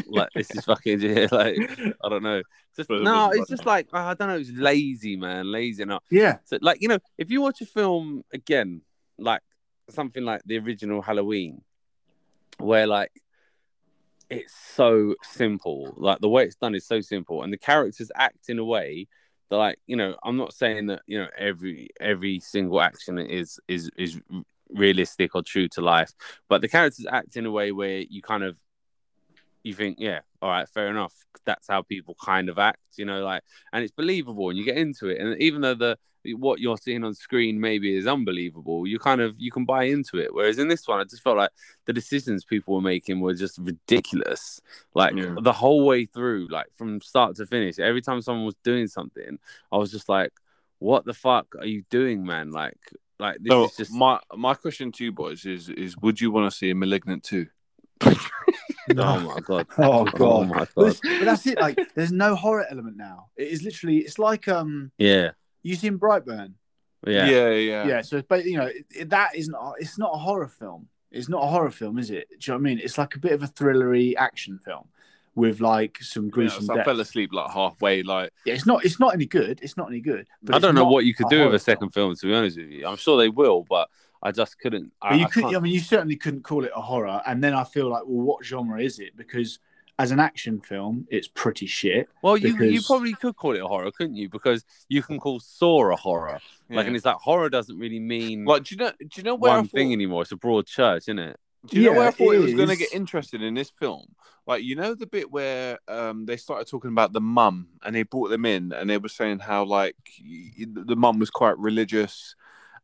like this is fucking yeah, like I don't know. Just, no, it's just like oh, I don't know. It's lazy, man. Lazy enough. Yeah. So like you know, if you watch a film again. Like something like the original Halloween, where like it's so simple, like the way it's done is so simple, and the characters act in a way that, like you know, I'm not saying that you know every every single action is is is realistic or true to life, but the characters act in a way where you kind of you think, yeah, all right, fair enough, that's how people kind of act, you know, like, and it's believable, and you get into it, and even though the what you're seeing on screen maybe is unbelievable, you kind of you can buy into it. Whereas in this one, I just felt like the decisions people were making were just ridiculous. Like yeah. the whole way through, like from start to finish, every time someone was doing something, I was just like, "What the fuck are you doing, man?" Like, like this so is just my my question to you boys is is would you want to see a Malignant two? No. Oh my god! Oh god! Oh my god! But, but that's it. Like, there's no horror element now. It is literally. It's like um. Yeah. You seen Brightburn? Yeah, yeah, yeah. Yeah. So, but you know, it, it, that isn't. It's not a horror film. It's not a horror film, is it? Do you know what I mean? It's like a bit of a thrillery action film with like some gruesome. Yeah, so I fell asleep like halfway. Like, yeah, it's not. It's not any good. It's not any good. But I don't know what you could do with a second film. film. To be honest with you, I'm sure they will, but I just couldn't. But I, you could. I, I mean, you certainly couldn't call it a horror. And then I feel like, well, what genre is it? Because as an action film, it's pretty shit. Well, you because... you probably could call it a horror, couldn't you? Because you can call Saw a horror. Yeah. Like, and it's like horror doesn't really mean like do you know do you know where one thought... thing anymore? It's a broad church, isn't it? Do you yeah, know where I thought it, it was going to get interesting in this film? Like, you know the bit where um, they started talking about the mum and they brought them in and they were saying how like the mum was quite religious.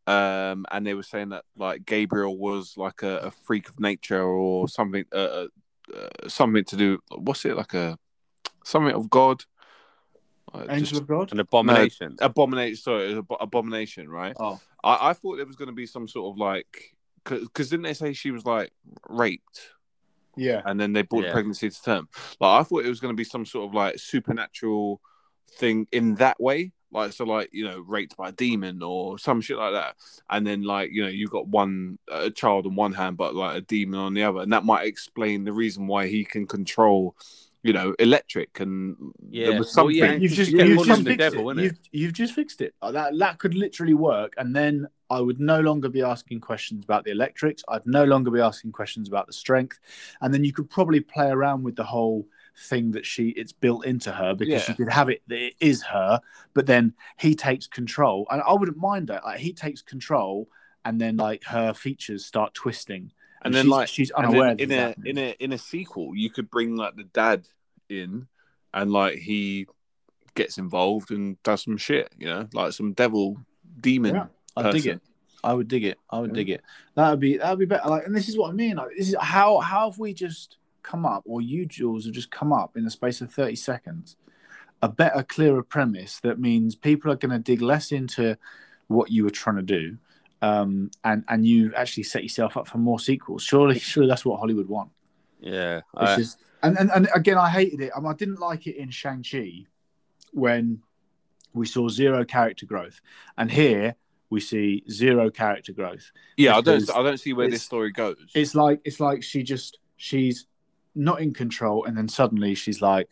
Um, and they were saying that like Gabriel was like a, a freak of nature or something. Uh, Uh, something to do, what's it like a something of God, uh, angel just, of God, an abomination, no, abomination. Sorry, ab- abomination, right? Oh, I, I thought there was going to be some sort of like because didn't they say she was like raped? Yeah, and then they brought yeah. pregnancy to term. Like I thought it was going to be some sort of like supernatural thing in that way. Like, so, like, you know, raped by a demon or some shit like that. And then, like, you know, you've got one, a child on one hand, but like a demon on the other. And that might explain the reason why he can control, you know, electric. And yeah, there was something. Well, yeah. You've just, yeah, you've just fixed the devil, it. It? You've, you've just fixed it. That, that could literally work. And then I would no longer be asking questions about the electrics. I'd no longer be asking questions about the strength. And then you could probably play around with the whole thing that she it's built into her because yeah. she could have it that it is her, but then he takes control, and I wouldn't mind that. Like he takes control and then like her features start twisting, and, and then she's, like she's unaware. And in a in a in a sequel, you could bring like the dad in, and like he gets involved and does some shit, you know, like some devil demon. Yeah, I dig it. I would dig it. I would yeah. dig it. That would be that would be better. Like, and this is what I mean. Like, this is how how have we just come up, or you Jules have just come up in the space of thirty seconds, a better, clearer premise that means people are going to dig less into what you were trying to do, um, and and you actually set yourself up for more sequels. Surely, surely that's what Hollywood want. Yeah. Which I... is, and, and and again, I hated it. I didn't like it in Shang-Chi when we saw zero character growth, and here we see zero character growth. Yeah, I don't. I don't see where this story goes. It's like it's like she just she's not in control, and then suddenly she's like,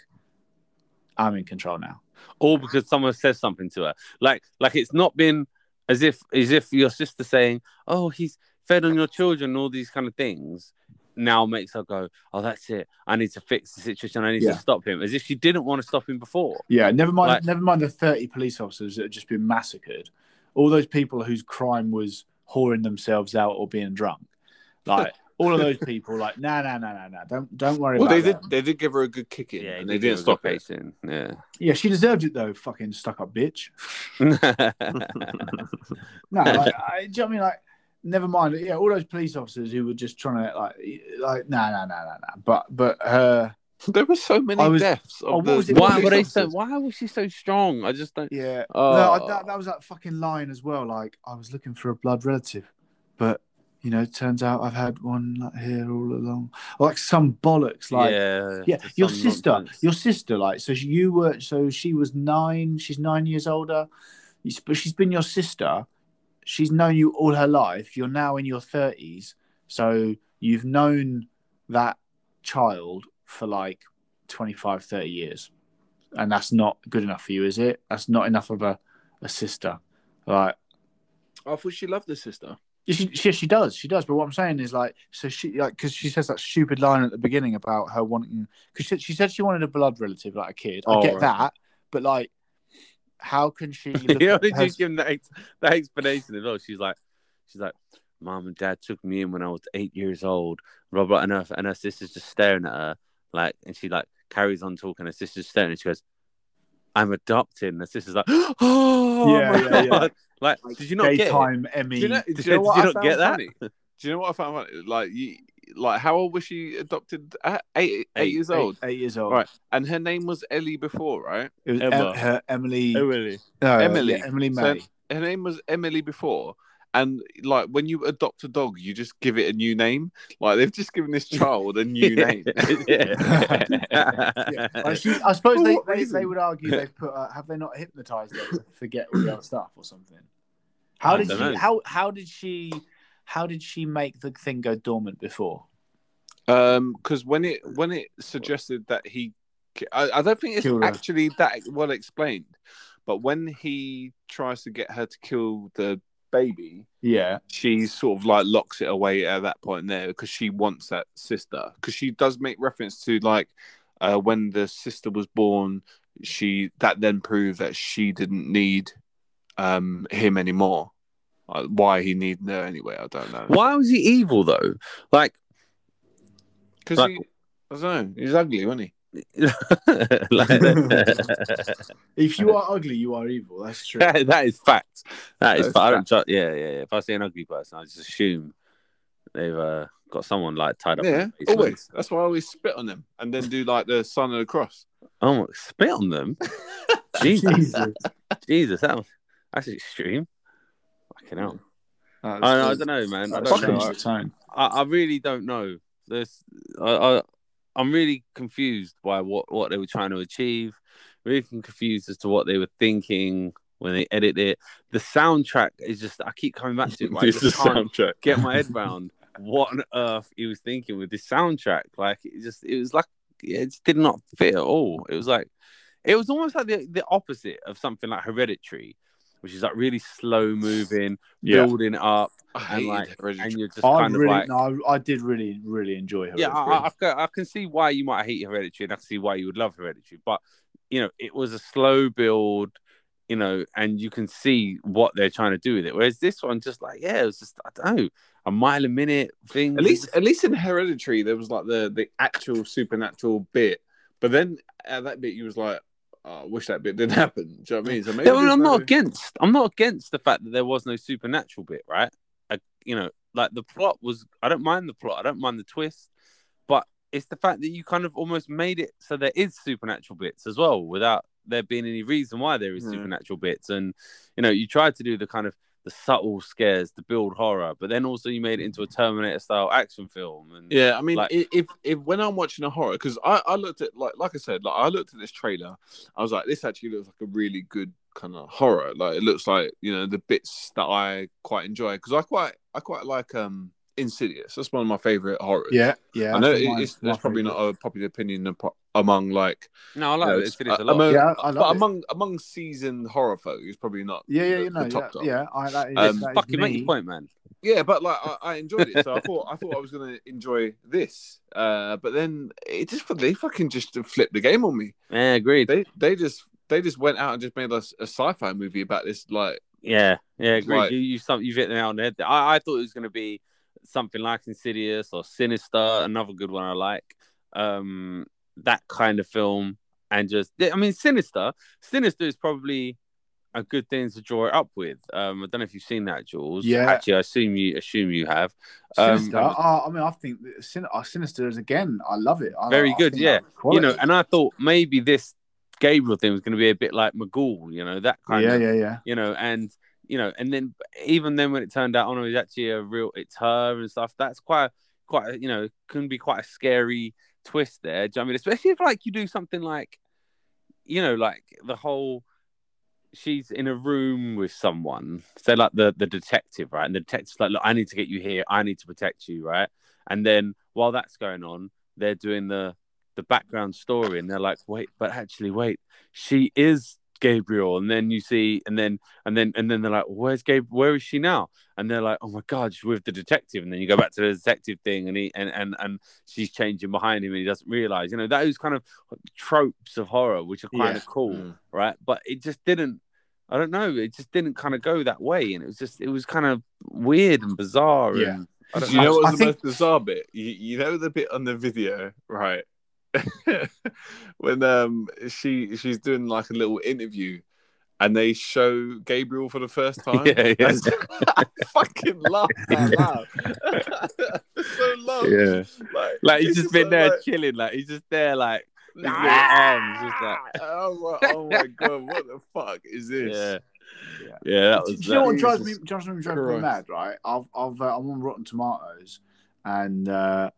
"I'm in control now." All because someone says something to her. Like like it's not been as if as if your sister saying, "Oh, he's fed on your children," and all these kind of things. Now makes her go, oh, that's it. I need to fix the situation. I need yeah. to stop him. As if she didn't want to stop him before. Yeah, never mind. Like, never mind the thirty police officers that have just been massacred. All those people whose crime was whoring themselves out or being drunk. Like all of those people. Like nah, nah, nah, nah, nah. Don't don't worry well, about it. Well, they did. They did give her a good kick in. Yeah, and they, they didn't stop it. In. Yeah. Yeah, she deserved it though. Fucking stuck up bitch. No, like, I, do you know what I mean? Like. Never mind. Yeah, all those police officers who were just trying to like, like, no, no, no, no, no. But, but her. Uh, there were so many was, deaths. Of oh, the... Why were they so? Why was she so strong? I just don't. Yeah. Oh. No, I, that, that was that fucking line as well. Like, I was looking for a blood relative, but you know, it turns out I've had one like, here all along. Or, like some bollocks. Like, yeah, yeah. Your sister, nonsense. your sister. Like, so you were. So she was nine. She's nine years older. But she's been your sister. She's known you all her life. You're now in your thirties. So you've known that child for like twenty-five, thirty years. And that's not good enough for you, is it? That's not enough of a, a sister. Like, I thought she loved the sister. She, she, she does. She does. But what I'm saying is like, so she, like, because she says that stupid line at the beginning about her wanting, because she, she said she wanted a blood relative, like a kid. I oh, get right. that. But like, how can she? Look you know, did her... you give them that, ex- that explanation as well? She's like, she's like, Mom and Dad took me in when I was eight years old. Blah blah, and her and her sister's just staring at her, like, and she like carries on talking. Her sister's staring, and she goes, "I'm adopted." And her sister's like, "Oh, yeah, my yeah, God. yeah." Like, like, did you not daytime get it? Emmy? Do you, know, did, did you, know what did you not get that? Funny? Do you know what I found funny? Like, you, like, how old was she adopted? Eight, eight, eight years old. Eight, eight years old. Right, and her name was Ellie before, right? It was Emma. Em- her Emily. Emily. No, Emily. Yeah, Emily May. So her name was Emily before, and like when you adopt a dog, you just give it a new name. Like they've just given this child a new name. yeah. yeah. Like, she, I suppose they, they, they would argue they've put. Uh, have they not hypnotized her to forget all the other stuff or something? How I did she? Know. How how did she? How did she make the thing go dormant before? Um, because when it when it suggested that he, I, I don't think it's Killed actually her. that well explained. But when he tries to get her to kill the baby, yeah, she sort of like locks it away at that point there because she wants that sister. Because she does make reference to like uh, when the sister was born, she that then proved that she didn't need um him anymore. Why he needed her anyway, I don't know. Why was he evil though? Like, because like, he, I don't know, he's ugly, wasn't he? like, if you are ugly, you are evil. That's true. That, that is fact. That, that is fact. fact. I don't try, yeah, yeah, yeah. If I see an ugly person, I just assume they've uh, got someone like tied up. Yeah, always. That's why I always spit on them and then do like the sign of the cross. Oh, spit on them? Jesus, Jesus, Jesus that was, that's extreme. Fucking hell. Oh, I, I, I don't know, man. I, don't know. I, I really don't know. There's, I, I, I'm really confused by what, what they were trying to achieve. Really confused as to what they were thinking when they edit it. The soundtrack is just, I keep coming back to it. Right? It's the soundtrack. Get my head around what on earth he was thinking with this soundtrack. Like, it just, it was like, it just did not fit at all. It was like, it was almost like the, the opposite of something like Hereditary, which is like really slow moving, yeah. building up, and like, and you're just I kind really, of like. No, I did really, really enjoy Hereditary. Yeah, I, I, I can see why you might hate Hereditary, and I can see why you would love Hereditary. But you know, it was a slow build. you know, and you can see what they're trying to do with it. Whereas this one, just like, yeah, it was just, I don't know, a mile a minute thing. At least, at least in Hereditary, there was like the the actual supernatural bit, but then at that bit, you was like, oh, I wish that bit didn't happen. Do you know what I mean? So maybe no, I'm no... not against. I'm not against the fact that there was no supernatural bit, right? I, you know, like the plot was. I don't mind the plot. I don't mind the twist, but it's the fact that you kind of almost made it so there is supernatural bits as well without there being any reason why there is mm. supernatural bits. And, you know, you tried to do the kind of the subtle scares to build horror, but then also you made it into a Terminator style action film. And yeah, I mean, like... if, if when I'm watching a horror, because I, I looked at, like like I said, like I looked at this trailer, I was like, this actually looks like a really good kind of horror. Like it looks like, you know, the bits that I quite enjoy, because I quite I quite like um Insidious. That's one of my favorite horrors. Yeah, yeah. I know it, it's, it's probably not a popular opinion among like. No, I like you know, Insidious a lot. Among, yeah, I love but it. among among seasoned horror folk, it's probably not. Yeah, yeah, you know, yeah, yeah. I that is, um, that fucking make your point, man. Yeah, but like I, I enjoyed it, so I thought I thought I was gonna enjoy this, uh, but then it just they fucking just flipped the game on me. Yeah, agreed. They they just they just went out and just made us a, a sci-fi movie about this, like. Yeah, yeah, agreed. Like, you you some you've hit the nail on the head. I I thought it was gonna be something like Insidious or Sinister, another good one I like. Um, that kind of film, and just I mean, Sinister. Sinister is probably a good thing to draw it up with. Um, I don't know if you've seen that, Jules. Yeah, actually, I assume you assume you have. Um, Sinister. Um, oh, I mean, I think Sin- oh, Sinister is again. I love it. I, very I, good. I yeah, you know, and I thought maybe this Gabriel thing was going to be a bit like McGall. You know, that kind yeah, of. Yeah, yeah, yeah. You know, and. You know, and then even then when it turned out, oh no, it's actually a real, it's her and stuff. That's quite, quite, you know, can be quite a scary twist there. Do you know what I mean? Especially if like you do something like, you know, like the whole, she's in a room with someone. So like the the detective, right? And the detective's like, look, I need to get you here. I need to protect you, right? And then while that's going on, they're doing the the background story, and they're like, wait, but actually, wait, she is Gabriel. And then you see and then and then and then they're like, where's Gabriel? Where is she now? And they're like, oh my god, she's with the detective. And then you go back to the detective thing, and he and and, and she's changing behind him, and he doesn't realize, you know, those kind of tropes of horror which are kind yeah. of cool, mm. right? But it just didn't, I don't know, it just didn't kind of go that way, and it was just it was kind of weird and bizarre. Yeah, and I don't, you know what's I the think... most bizarre bit? You, you know the bit on the video, right? When um she she's doing like a little interview, and they show Gabriel for the first time. Yeah, yeah. I fucking laugh out loud. So loud. Yeah. Like, like he's, he's just been so there like... chilling. Like he's just there, like with his arms, just like oh my, oh my god, what the fuck is this? Yeah. Yeah, yeah that was. Do you know what drives me, drives me mad? Right, I've I've uh, I'm on Rotten Tomatoes, and. uh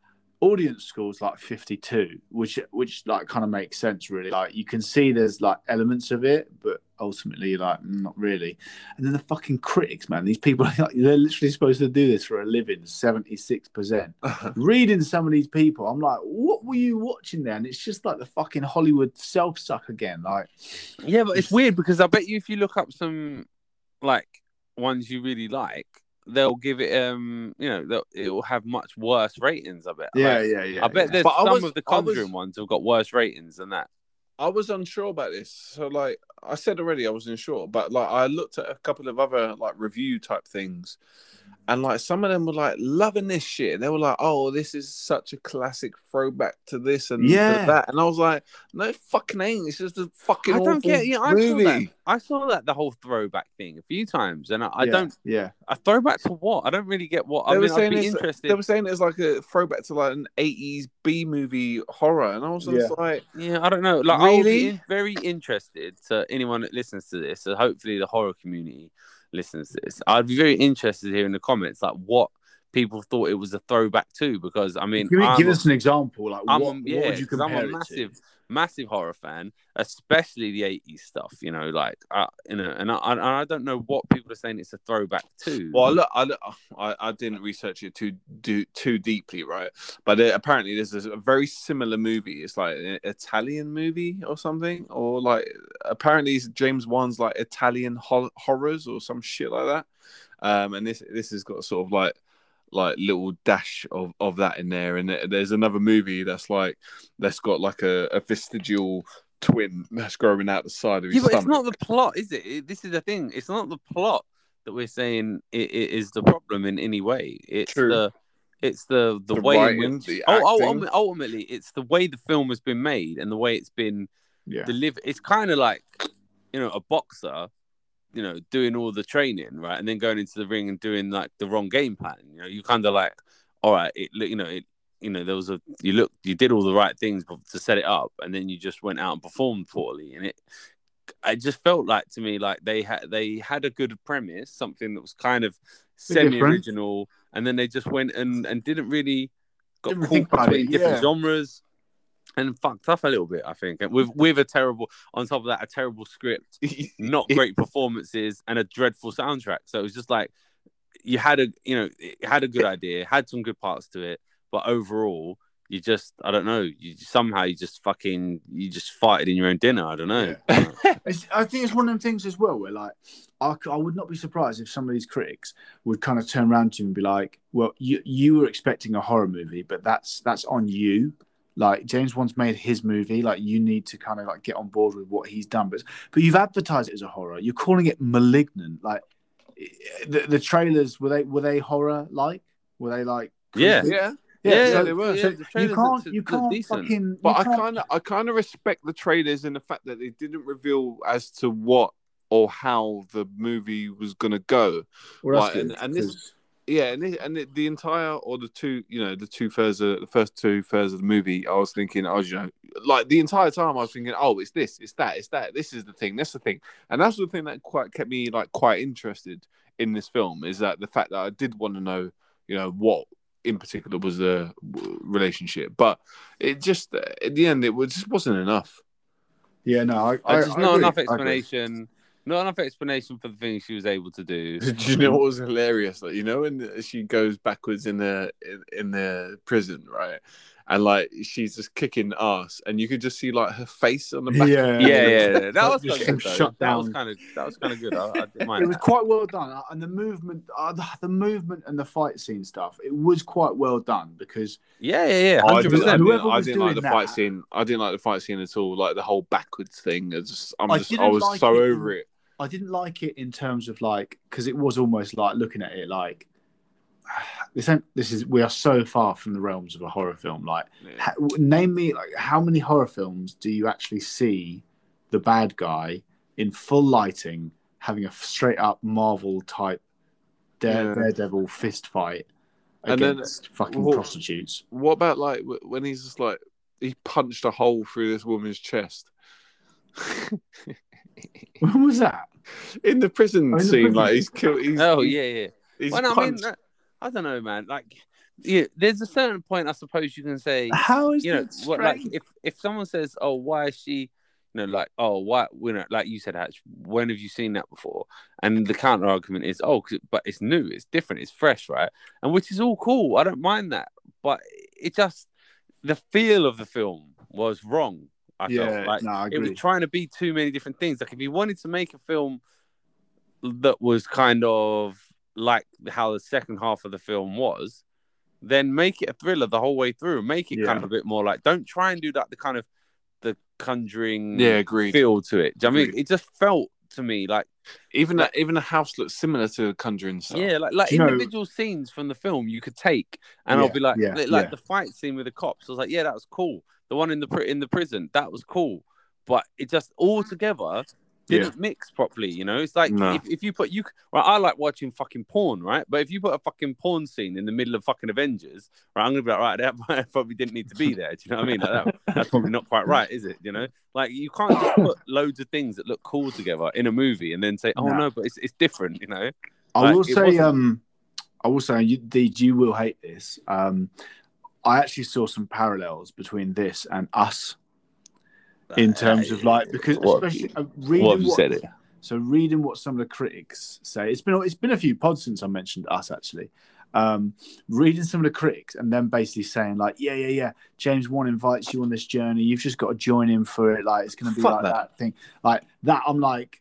Audience score's like fifty-two, which which like kind of makes sense, really. Like you can see there's like elements of it, but ultimately like not really. And then the fucking critics, man, these people like, they're literally supposed to do this for a living. seventy-six percent Reading some of these people, I'm like, what were you watching there? And it's just like the fucking Hollywood self suck again. Like, yeah, but it's weird because I bet you if you look up some like ones you really like, they'll give it, um, you know, it will have much worse ratings. I bet. Yeah, like, yeah, yeah. I bet yeah. there's but some was, of the Conjuring was, ones have got worse ratings than that. I was unsure about this, so like I said already, I wasn't sure. But like I looked at a couple of other like review type things, and like some of them were like loving this shit. They were like, "Oh, this is such a classic throwback to this and yeah. that," and I was like, "No, it fucking ain't. It's just a fucking I don't awful get, yeah, I movie." Saw that. I saw that the whole throwback thing a few times, and I, I yeah, don't. Yeah, a throwback to what? I don't really get what. They I mean, I'd be interested. They were saying it's like a throwback to like an eighties B movie horror, and I was just yeah. like, "Yeah, I don't know." Like, really? I'll be very interested to anyone that listens to this, so hopefully the horror community listens to this. I'd be very interested here in the comments, like what people thought it was a throwback to, because I mean, give, me, give us an example. Like, I'm, what, yeah, what would you compare I'm a massive, it to? Massive horror fan, especially the eighties stuff. You know, like uh, you know, and I, I, I don't know what people are saying it's a throwback to. Well, I look, I look, I, I didn't research it too do, too deeply, right? But it, apparently, there's a very similar movie. It's like an Italian movie or something, or like apparently it's James Wan's like Italian hor- horrors or some shit like that. Um, and this this has got sort of like. like little dash of, of that in there, and there's another movie that's like that's got like a, a vestigial twin that's growing out the side of his yeah, but stomach. It's not the plot, is it? This is the thing. It's not the plot that we're saying it, it is the problem in any way. It's True. the it's the the, the way writing, the oh, oh, ultimately it's the way the film has been made and the way it's been yeah. delivered. It's kind of like, you know, a boxer, you know, doing all the training, right, and then going into the ring and doing like the wrong game plan. You know, you kind of like, all right, it, you know, it, you know, there was a you look, you did all the right things to set it up, and then you just went out and performed poorly. And it, I just felt like to me like they had they had a good premise, something that was kind of semi original, and then they just went and, and didn't really got caught between different genres. And fucked up a little bit, I think. With with a terrible, on top of that, a terrible script, not great performances, and a dreadful soundtrack. So it was just like you had a, you know, it had a good idea, had some good parts to it, but overall, you just, I don't know, you somehow you just fucking, you just farted in your own dinner. I don't know. Yeah. I think it's one of them things as well where like I, I would not be surprised if some of these critics would kind of turn around to you and be like, "Well, you you were expecting a horror movie, but that's that's on you." Like, James Wan's made his movie. Like, you need to kind of, like, get on board with what he's done. But but you've advertised it as a horror. You're calling it Malignant. Like, the, the trailers, were they were they horror-like? Were they, like... Yeah. Yeah, yeah, yeah, so, yeah they were. So yeah, you can't, you can't fucking... But you can't... I kind of I kind of respect the trailers and the fact that they didn't reveal as to what or how the movie was going to go. Well, like, and, and this... Yeah, and it, and it, the entire or the two, you know, the two thirds, of, the first two thirds of the movie, I was thinking, I was, you know, like the entire time I was thinking, oh, it's this, it's that, it's that. This is the thing, that's the thing, and that's the thing that quite kept me like quite interested in this film is that the fact that I did want to know, you know, what in particular was the relationship, but it just at the end it was just wasn't enough. Yeah, no, I, I, I just I not agree. enough explanation. Not enough explanation for the things she was able to do. Do you know what was hilarious? Like, you know, when she goes backwards in the in, in the prison, right? And like she's just kicking ass, and you could just see like her face on the back. Yeah, yeah, yeah. That, that was just kind of shut down. That was kind of that was kind of good. I, I didn't mind it was that. Quite well done, and the movement, uh, the, the movement, and the fight scene stuff. It was quite well done because yeah, yeah, yeah. I didn't, I didn't, I didn't like the that, fight scene. I didn't like the fight scene at all. Like the whole backwards thing. It's just, I'm just, I, I was like so it. over it. I didn't like it in terms of like because it was almost like looking at it like this. Ain't, this is we are so far from the realms of a horror film. Like, yeah. ha, name me like how many horror films do you actually see the bad guy in full lighting having a straight up Marvel type dare, yeah. daredevil fist fight against and then, fucking what, prostitutes? What about like when he's just like he punched a hole through this woman's chest? When was that? In the prison oh, in the scene, prison. like he's killed. He's, oh yeah, yeah. He's well, I mean, that, I don't know, man. Like, yeah, there's a certain point, I suppose you can say. How is you know what, like if if someone says, "Oh, why is she?" You know, like, "Oh, why?" You know, like you said, Hatch. When have you seen that before? And the counter argument is, "Oh, cause, but it's new, it's different, it's fresh, right?" And which is all cool. I don't mind that, but it just the feel of the film was wrong. I yeah, felt like no, I agree. It was trying to be too many different things. Like if you wanted to make a film that was kind of like how the second half of the film was, then make it a thriller the whole way through. Make it yeah. kind of a bit more like don't try and do that the kind of the Conjuring yeah, feel to it. Do you know what I mean, it just felt to me like even like, that even the house looks similar to Conjuring stuff. Yeah, like like individual know... scenes from the film you could take, and yeah, I'll be like yeah, like yeah. the fight scene with the cops. I was like, yeah, that was cool. The one in the in the prison, that was cool, but it just all together didn't yeah. mix properly. You know, it's like nah. if, if you put you right. I like watching fucking porn, right? But if you put a fucking porn scene in the middle of fucking Avengers, right? I'm gonna be like, right, that probably didn't need to be there. Do you know what I mean? Like that, that's probably not quite right, is it? You know, like you can't just put loads of things that look cool together in a movie and then say, oh nah. no, but it's it's different. You know, I like, will say, um, I will say, you, the, you will hate this, um. I actually saw some parallels between this and Us in terms of like because what, especially uh, reading what, what said it. So reading what some of the critics say. It's been it's been a few pods since I mentioned Us actually. Um, reading some of the critics and then basically saying like yeah yeah yeah James Wan invites you on this journey. You've just got to join him for it. Like it's going to be Fuck like that. that thing like that. I'm like.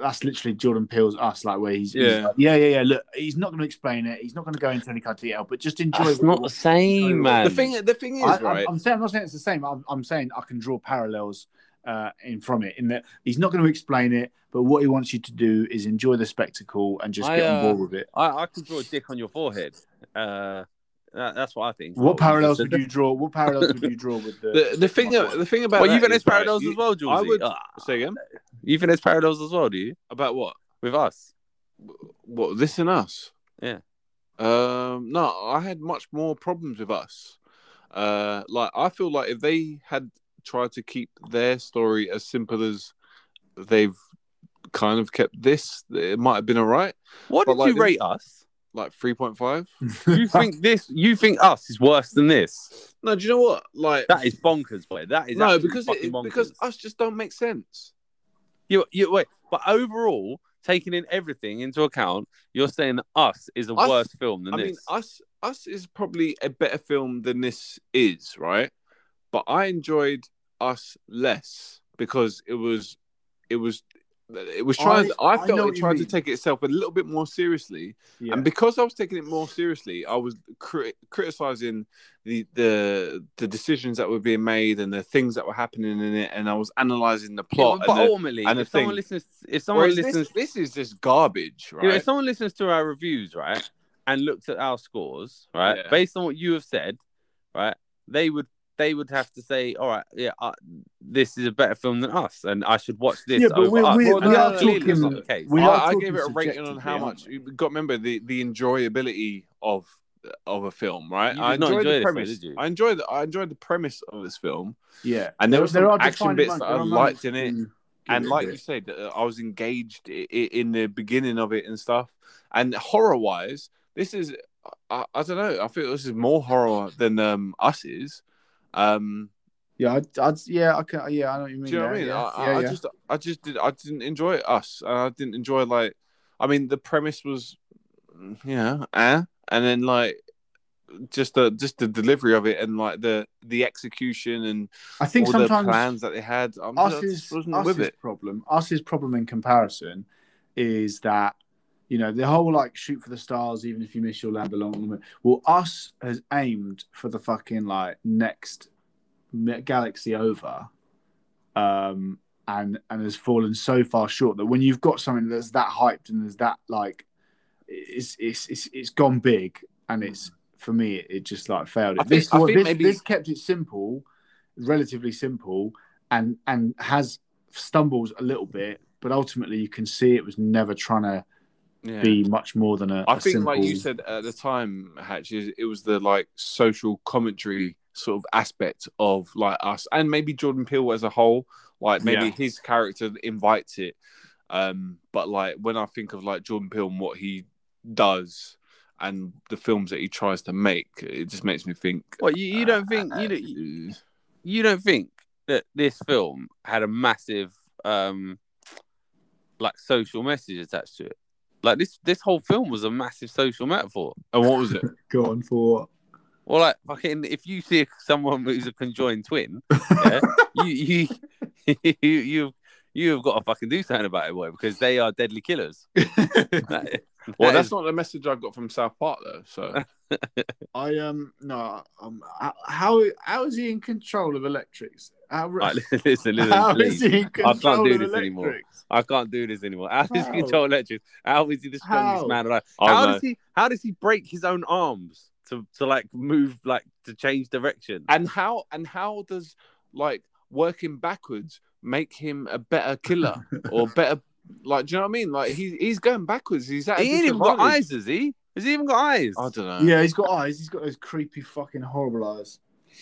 That's literally Jordan Peele's Us, like where he's yeah, he's like, yeah, yeah, yeah. Look, he's not going to explain it. He's not going to go into any kind of detail, but just enjoy. It's not the same, man. The thing, the thing is, I, right? I'm, I'm saying, I'm not saying it's the same. I'm, I'm saying I can draw parallels uh, in from it, in that he's not going to explain it, but what he wants you to do is enjoy the spectacle and just I, get on board uh, with it. I, I could draw a dick on your forehead. Uh, that, that's what I think. What parallels would you draw? What parallels would you draw with the the, the thing? Of, the thing about well, you've finished parallels you, as well, Georgie. I would uh, say again. You finished parallels as well, do you? About what? With us? What? This and Us? Yeah. Um, no, I had much more problems with Us. Uh, like I feel like if they had tried to keep their story as simple as they've kind of kept this, it might have been all right. What but did like you this, rate Us? Like three point five. You think this? You think Us is worse than this? No, do you know what? Like that is bonkers, boy. That is no because it, because Us just don't make sense. You you wait, but overall, taking in everything into account, you're saying Us is a Us, worse film than I this. I mean, Us, Us is probably a better film than this is, right? But I enjoyed Us less because it was, it was, it was trying. I, I felt I it tried to take itself a little bit more seriously, yeah. And because I was taking it more seriously, I was cri- criticizing the the the decisions that were being made and the things that were happening in it, and I was analyzing the plot. Yeah, but and ultimately, the, and if, the someone listens, if someone Whereas listens, this, this is just garbage, right? You know, if someone listens to our reviews, right, and looks at our scores, right, yeah. based on what you have said, right, they would. They would have to say, all right, yeah, uh, this is a better film than Us, and I should watch this yeah, over we, Us. We, we are talking, not the case. We are I, I gave it a rating on how much... You've got to remember the, the enjoyability of of a film, right? You did I enjoyed not enjoy the premise. This way, did you? I enjoyed, the, I enjoyed the premise of this film. Yeah. And there, there was there some action bits months, that I liked in it. And like it. you said, I was engaged in the beginning of it and stuff. And horror-wise, this is... I, I don't know. I feel this is more horror than um, Us is. Um. Yeah. I'd, I'd, yeah. I can. Yeah. I know what you mean. Do you know yeah, what I mean? Yeah, I, yeah, I yeah. just. I just did. I didn't enjoy Us. I didn't enjoy like. I mean, the premise was, you know, eh? and then like, just the just the delivery of it and like the the execution and I think all sometimes the plans that they had. I'm Us is wasn't Us with is it. problem. Us's problem in comparison is that. You know, the whole, like, shoot for the stars, even if you miss, you'll land along the moon. Well, Us has aimed for the fucking, like, next galaxy over um, and and has fallen so far short that when you've got something that's that hyped and there's that, like, it's it's it's, it's gone big and it's, for me, it, it just, like, failed. It. I think, this, I think this, maybe... this kept it simple, relatively simple, and, and has stumbles a little bit, but ultimately you can see it was never trying to Yeah. be much more than a I a think simple... like you said at the time, Hatch, it was the like social commentary sort of aspect of like Us and maybe Jordan Peele as a whole, like maybe yeah. his character invites it um but like when I think of like Jordan Peele and what he does and the films that he tries to make, it just makes me think well you, you don't uh, think uh, you, don't, you, you don't think that this film had a massive um like social message attached to it. Like this, this whole film was a massive social metaphor. And what was it? Go on for what? Well, like fucking, if you see someone who's a conjoined twin, yeah, you you you you you've got to fucking do something about it, boy, because they are deadly killers. that, well, that that's is... not the message I got from South Park, though. So I um no um how how is he in control of electrics? How, right, listen, listen, how is he in control I can't do of this electrics? anymore. I can't do this anymore. How does he control electrics? How is he the strongest how? man alive? Oh, how no. does he? How does he break his own arms to, to like move, like to change direction? And how? And how does like working backwards make him a better killer or better? Like, do you know what I mean? Like he's he's going backwards. He's at he ain't even got eyes, has he? Has he even got eyes? I don't know. Yeah, he's got eyes. He's got those creepy, fucking, horrible eyes.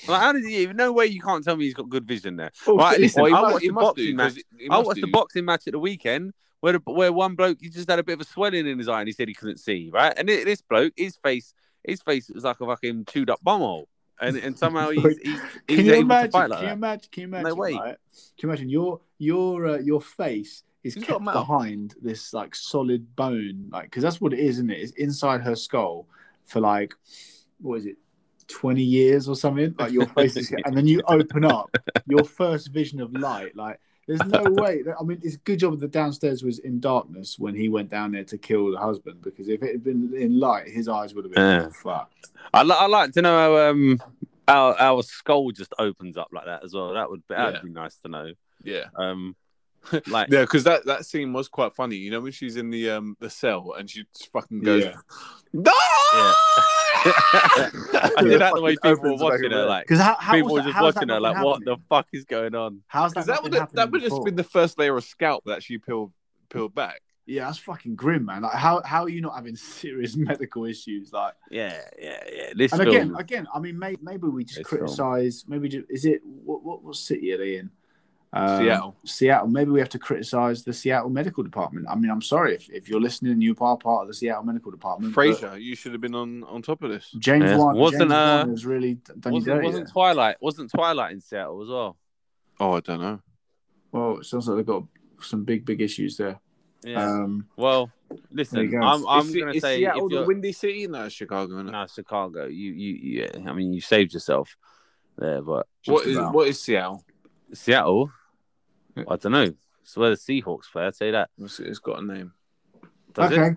Like, how does he even? No way you can't tell me he's got good vision there. Oh, right, listen, well, I watched, must, the, boxing do, match. I watched the boxing match at the weekend where the, where one bloke, he just had a bit of a swelling in his eye and he said he couldn't see, right? And it, this bloke, his face, his face was like a fucking chewed up bumhole. And and somehow he's, he's, he's can you able imagine, to fight like can that. You imagine, can you imagine? No way. Right? Can you imagine your, your, uh, your face is he's kept behind this like solid bone, like, because that's what it is, isn't it? It's inside her skull for like, what is it? twenty years or something, like your face is, and then you open up your first vision of light. Like, there's no way. That, I mean, it's a good job the downstairs was in darkness when he went down there to kill the husband, because if it had been in light, his eyes would have been yeah. fucked. I, li- I like to know how um our, our skull just opens up like that as well. That would be, that'd yeah. be nice to know. Yeah. Um, like yeah, because that, that scene was quite funny. You know when she's in the um the cell and she just fucking goes, yeah. No! Yeah. I did that the way people were watching her, like because how, how people were just watching her, like what the fuck is going on? How's that? That would that would just been the first layer of scalp that she peeled peeled back. Yeah, that's fucking grim, man. Like, how how are you not having serious medical issues? Like, yeah, yeah, yeah. This and again, film, again, I mean, maybe, maybe we just criticize. Film. Maybe just, is it what what what city are they in? Um, Seattle. Seattle. Maybe we have to criticize the Seattle medical department. I mean, I'm sorry if, if you're listening and you are part of the Seattle medical department. Frasier, you should have been on, on top of this. James yeah. Wan wasn't James uh, Wan has really done wasn't, dirty wasn't Twilight wasn't Twilight in Seattle as well? Oh, I don't know. Well, it sounds like they've got some big big issues there. Yeah. Um, well, listen, go. I'm I'm is, gonna is say Seattle if the windy city, no Chicago, no nah, Chicago. You you yeah. I mean, you saved yourself there, but what is about. what is Seattle? Seattle, I don't know. It's where the Seahawks play. I'd say that. It's got a name. Does okay. It?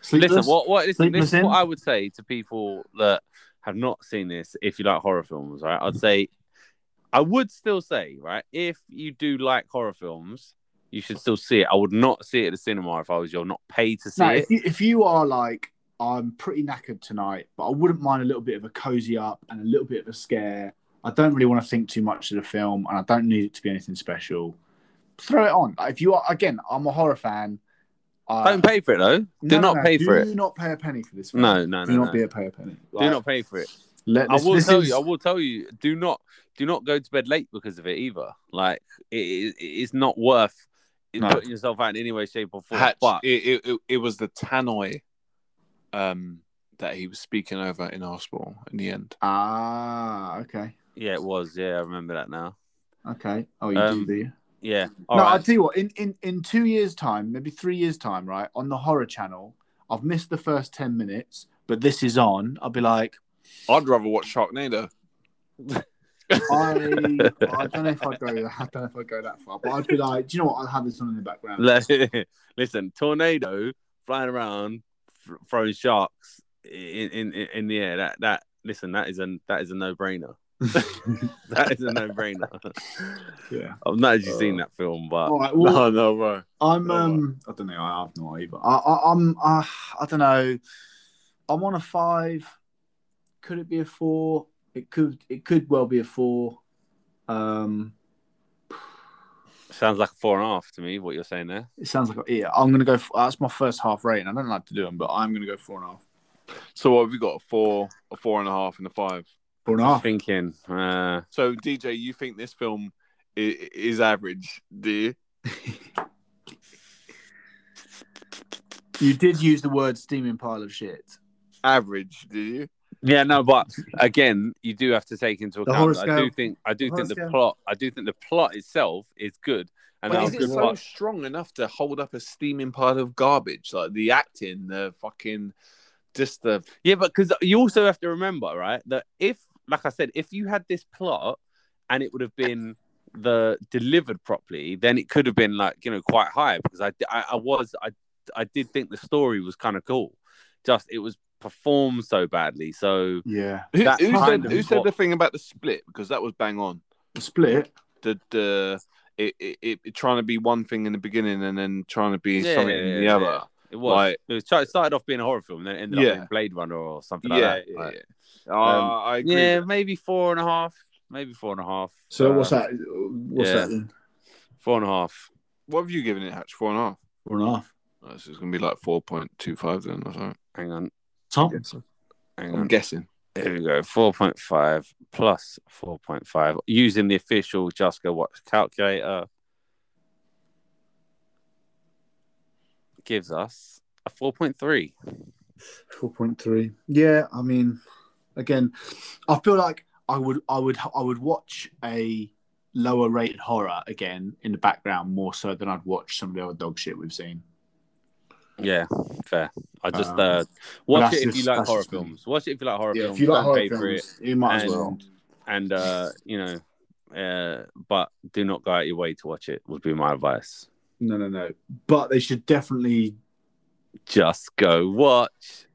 Sleepless? Listen, what what listen, this is what I would say to people that have not seen this. If you like horror films, right? I'd say, I would still say, right? If you do like horror films, you should still see it. I would not see it at the cinema if I was you. I'm not paid to see no, it. If you, if you are like, I'm pretty knackered tonight, but I wouldn't mind a little bit of a cozy up and a little bit of a scare. I don't really want to think too much of the film, and I don't need it to be anything special. Throw it on. If you are, again, I'm a horror fan. Uh, don't pay for it though. Do no, not no, pay do for it. Do not pay a penny for this film. No, no, no. Do not no. be a pay a penny. Like, do not pay for it. Let this, I will this tell is... you. I will tell you. Do not, do not go to bed late because of it either. Like it, it it's not worth no. putting yourself out in any way, shape, or form. Hatch, but it, it, it was the tannoy. Um, that he was speaking over in hospital in the end. Ah, okay. Yeah, it was. Yeah, I remember that now. Okay. Oh, you um, do, do you? Yeah. All no, right. I'll tell you what. In, in, in two years' time, maybe three years' time, right, on the horror channel, I've missed the first ten minutes, but this is on. I'll be like... I'd rather watch Sharknado. I, I don't know if I'd go that, I don't know if I'd go that far, but I'd be like, do you know what? I'll have this on in the background. Listen, tornado flying around, throwing sharks in, in, in the air. That that Listen, that is a, that is a no-brainer. That is a no-brainer. Yeah, I've not actually uh, seen that film, but right, well, no, no, bro. I'm no, um, bro. I don't know. I have no idea. I, I, I'm, I, I don't know. I'm on a five. Could it be a four? It could. It could well be a four. Um, sounds like a four and a half to me. What you're saying there? It sounds like a, yeah. I'm gonna go. For, that's my first half rating. I don't like to do them, but I'm gonna go four and a half. So what have we got? A four, a four and a half, and a five. Or not. Thinking. Uh... So, D J, you think this film is, is average, do you? You did use the word steaming pile of shit. Average, do you? Yeah, no, but again, you do have to take into account. I do think, I do the think the scale. plot, I do think the plot itself is good. And but is it so plot... strong enough to hold up a steaming pile of garbage? Like the acting, the fucking, just the yeah, but because you also have to remember, right, that if, like I said, if you had this plot and it would have been the delivered properly, then it could have been like, you know, quite high, because I, I, I was I I did think the story was kind of cool, just it was performed so badly. So yeah, who, who, said, who said the thing about the split, because that was bang on. The split, the the it it, it, it trying to be one thing in the beginning and then trying to be yeah, something in the yeah. other. It was. Like, it was. It started off being a horror film, then it ended yeah. up being Blade Runner or something like yeah, that. Yeah, like, yeah. Um, uh, I agree. Yeah, maybe four and a half. Maybe four and a half. So uh, what's that? What's yeah. that then? Four and a half. What have you given it, Hatch? Four and a half. Four and a half. Oh, so it's gonna be like four point two five then, or something. Hang on. Tom? Huh? Hang I'm on. I'm guessing. Here we go. Four point five plus four point five. Using the official Just Go Watch calculator. Gives us a four point three. four point three. Yeah, I mean, again, I feel like I would, I would, I would watch a lower rated horror again in the background more so than I'd watch some of the other dog shit we've seen. Yeah, fair. I just um, uh, watch it if you like horror films. Watch it if you like horror films. If you like horror films, you might as well. And uh, you know, uh, but do not go out your way to watch it. Would be my advice. No, no, no. But they should definitely just go watch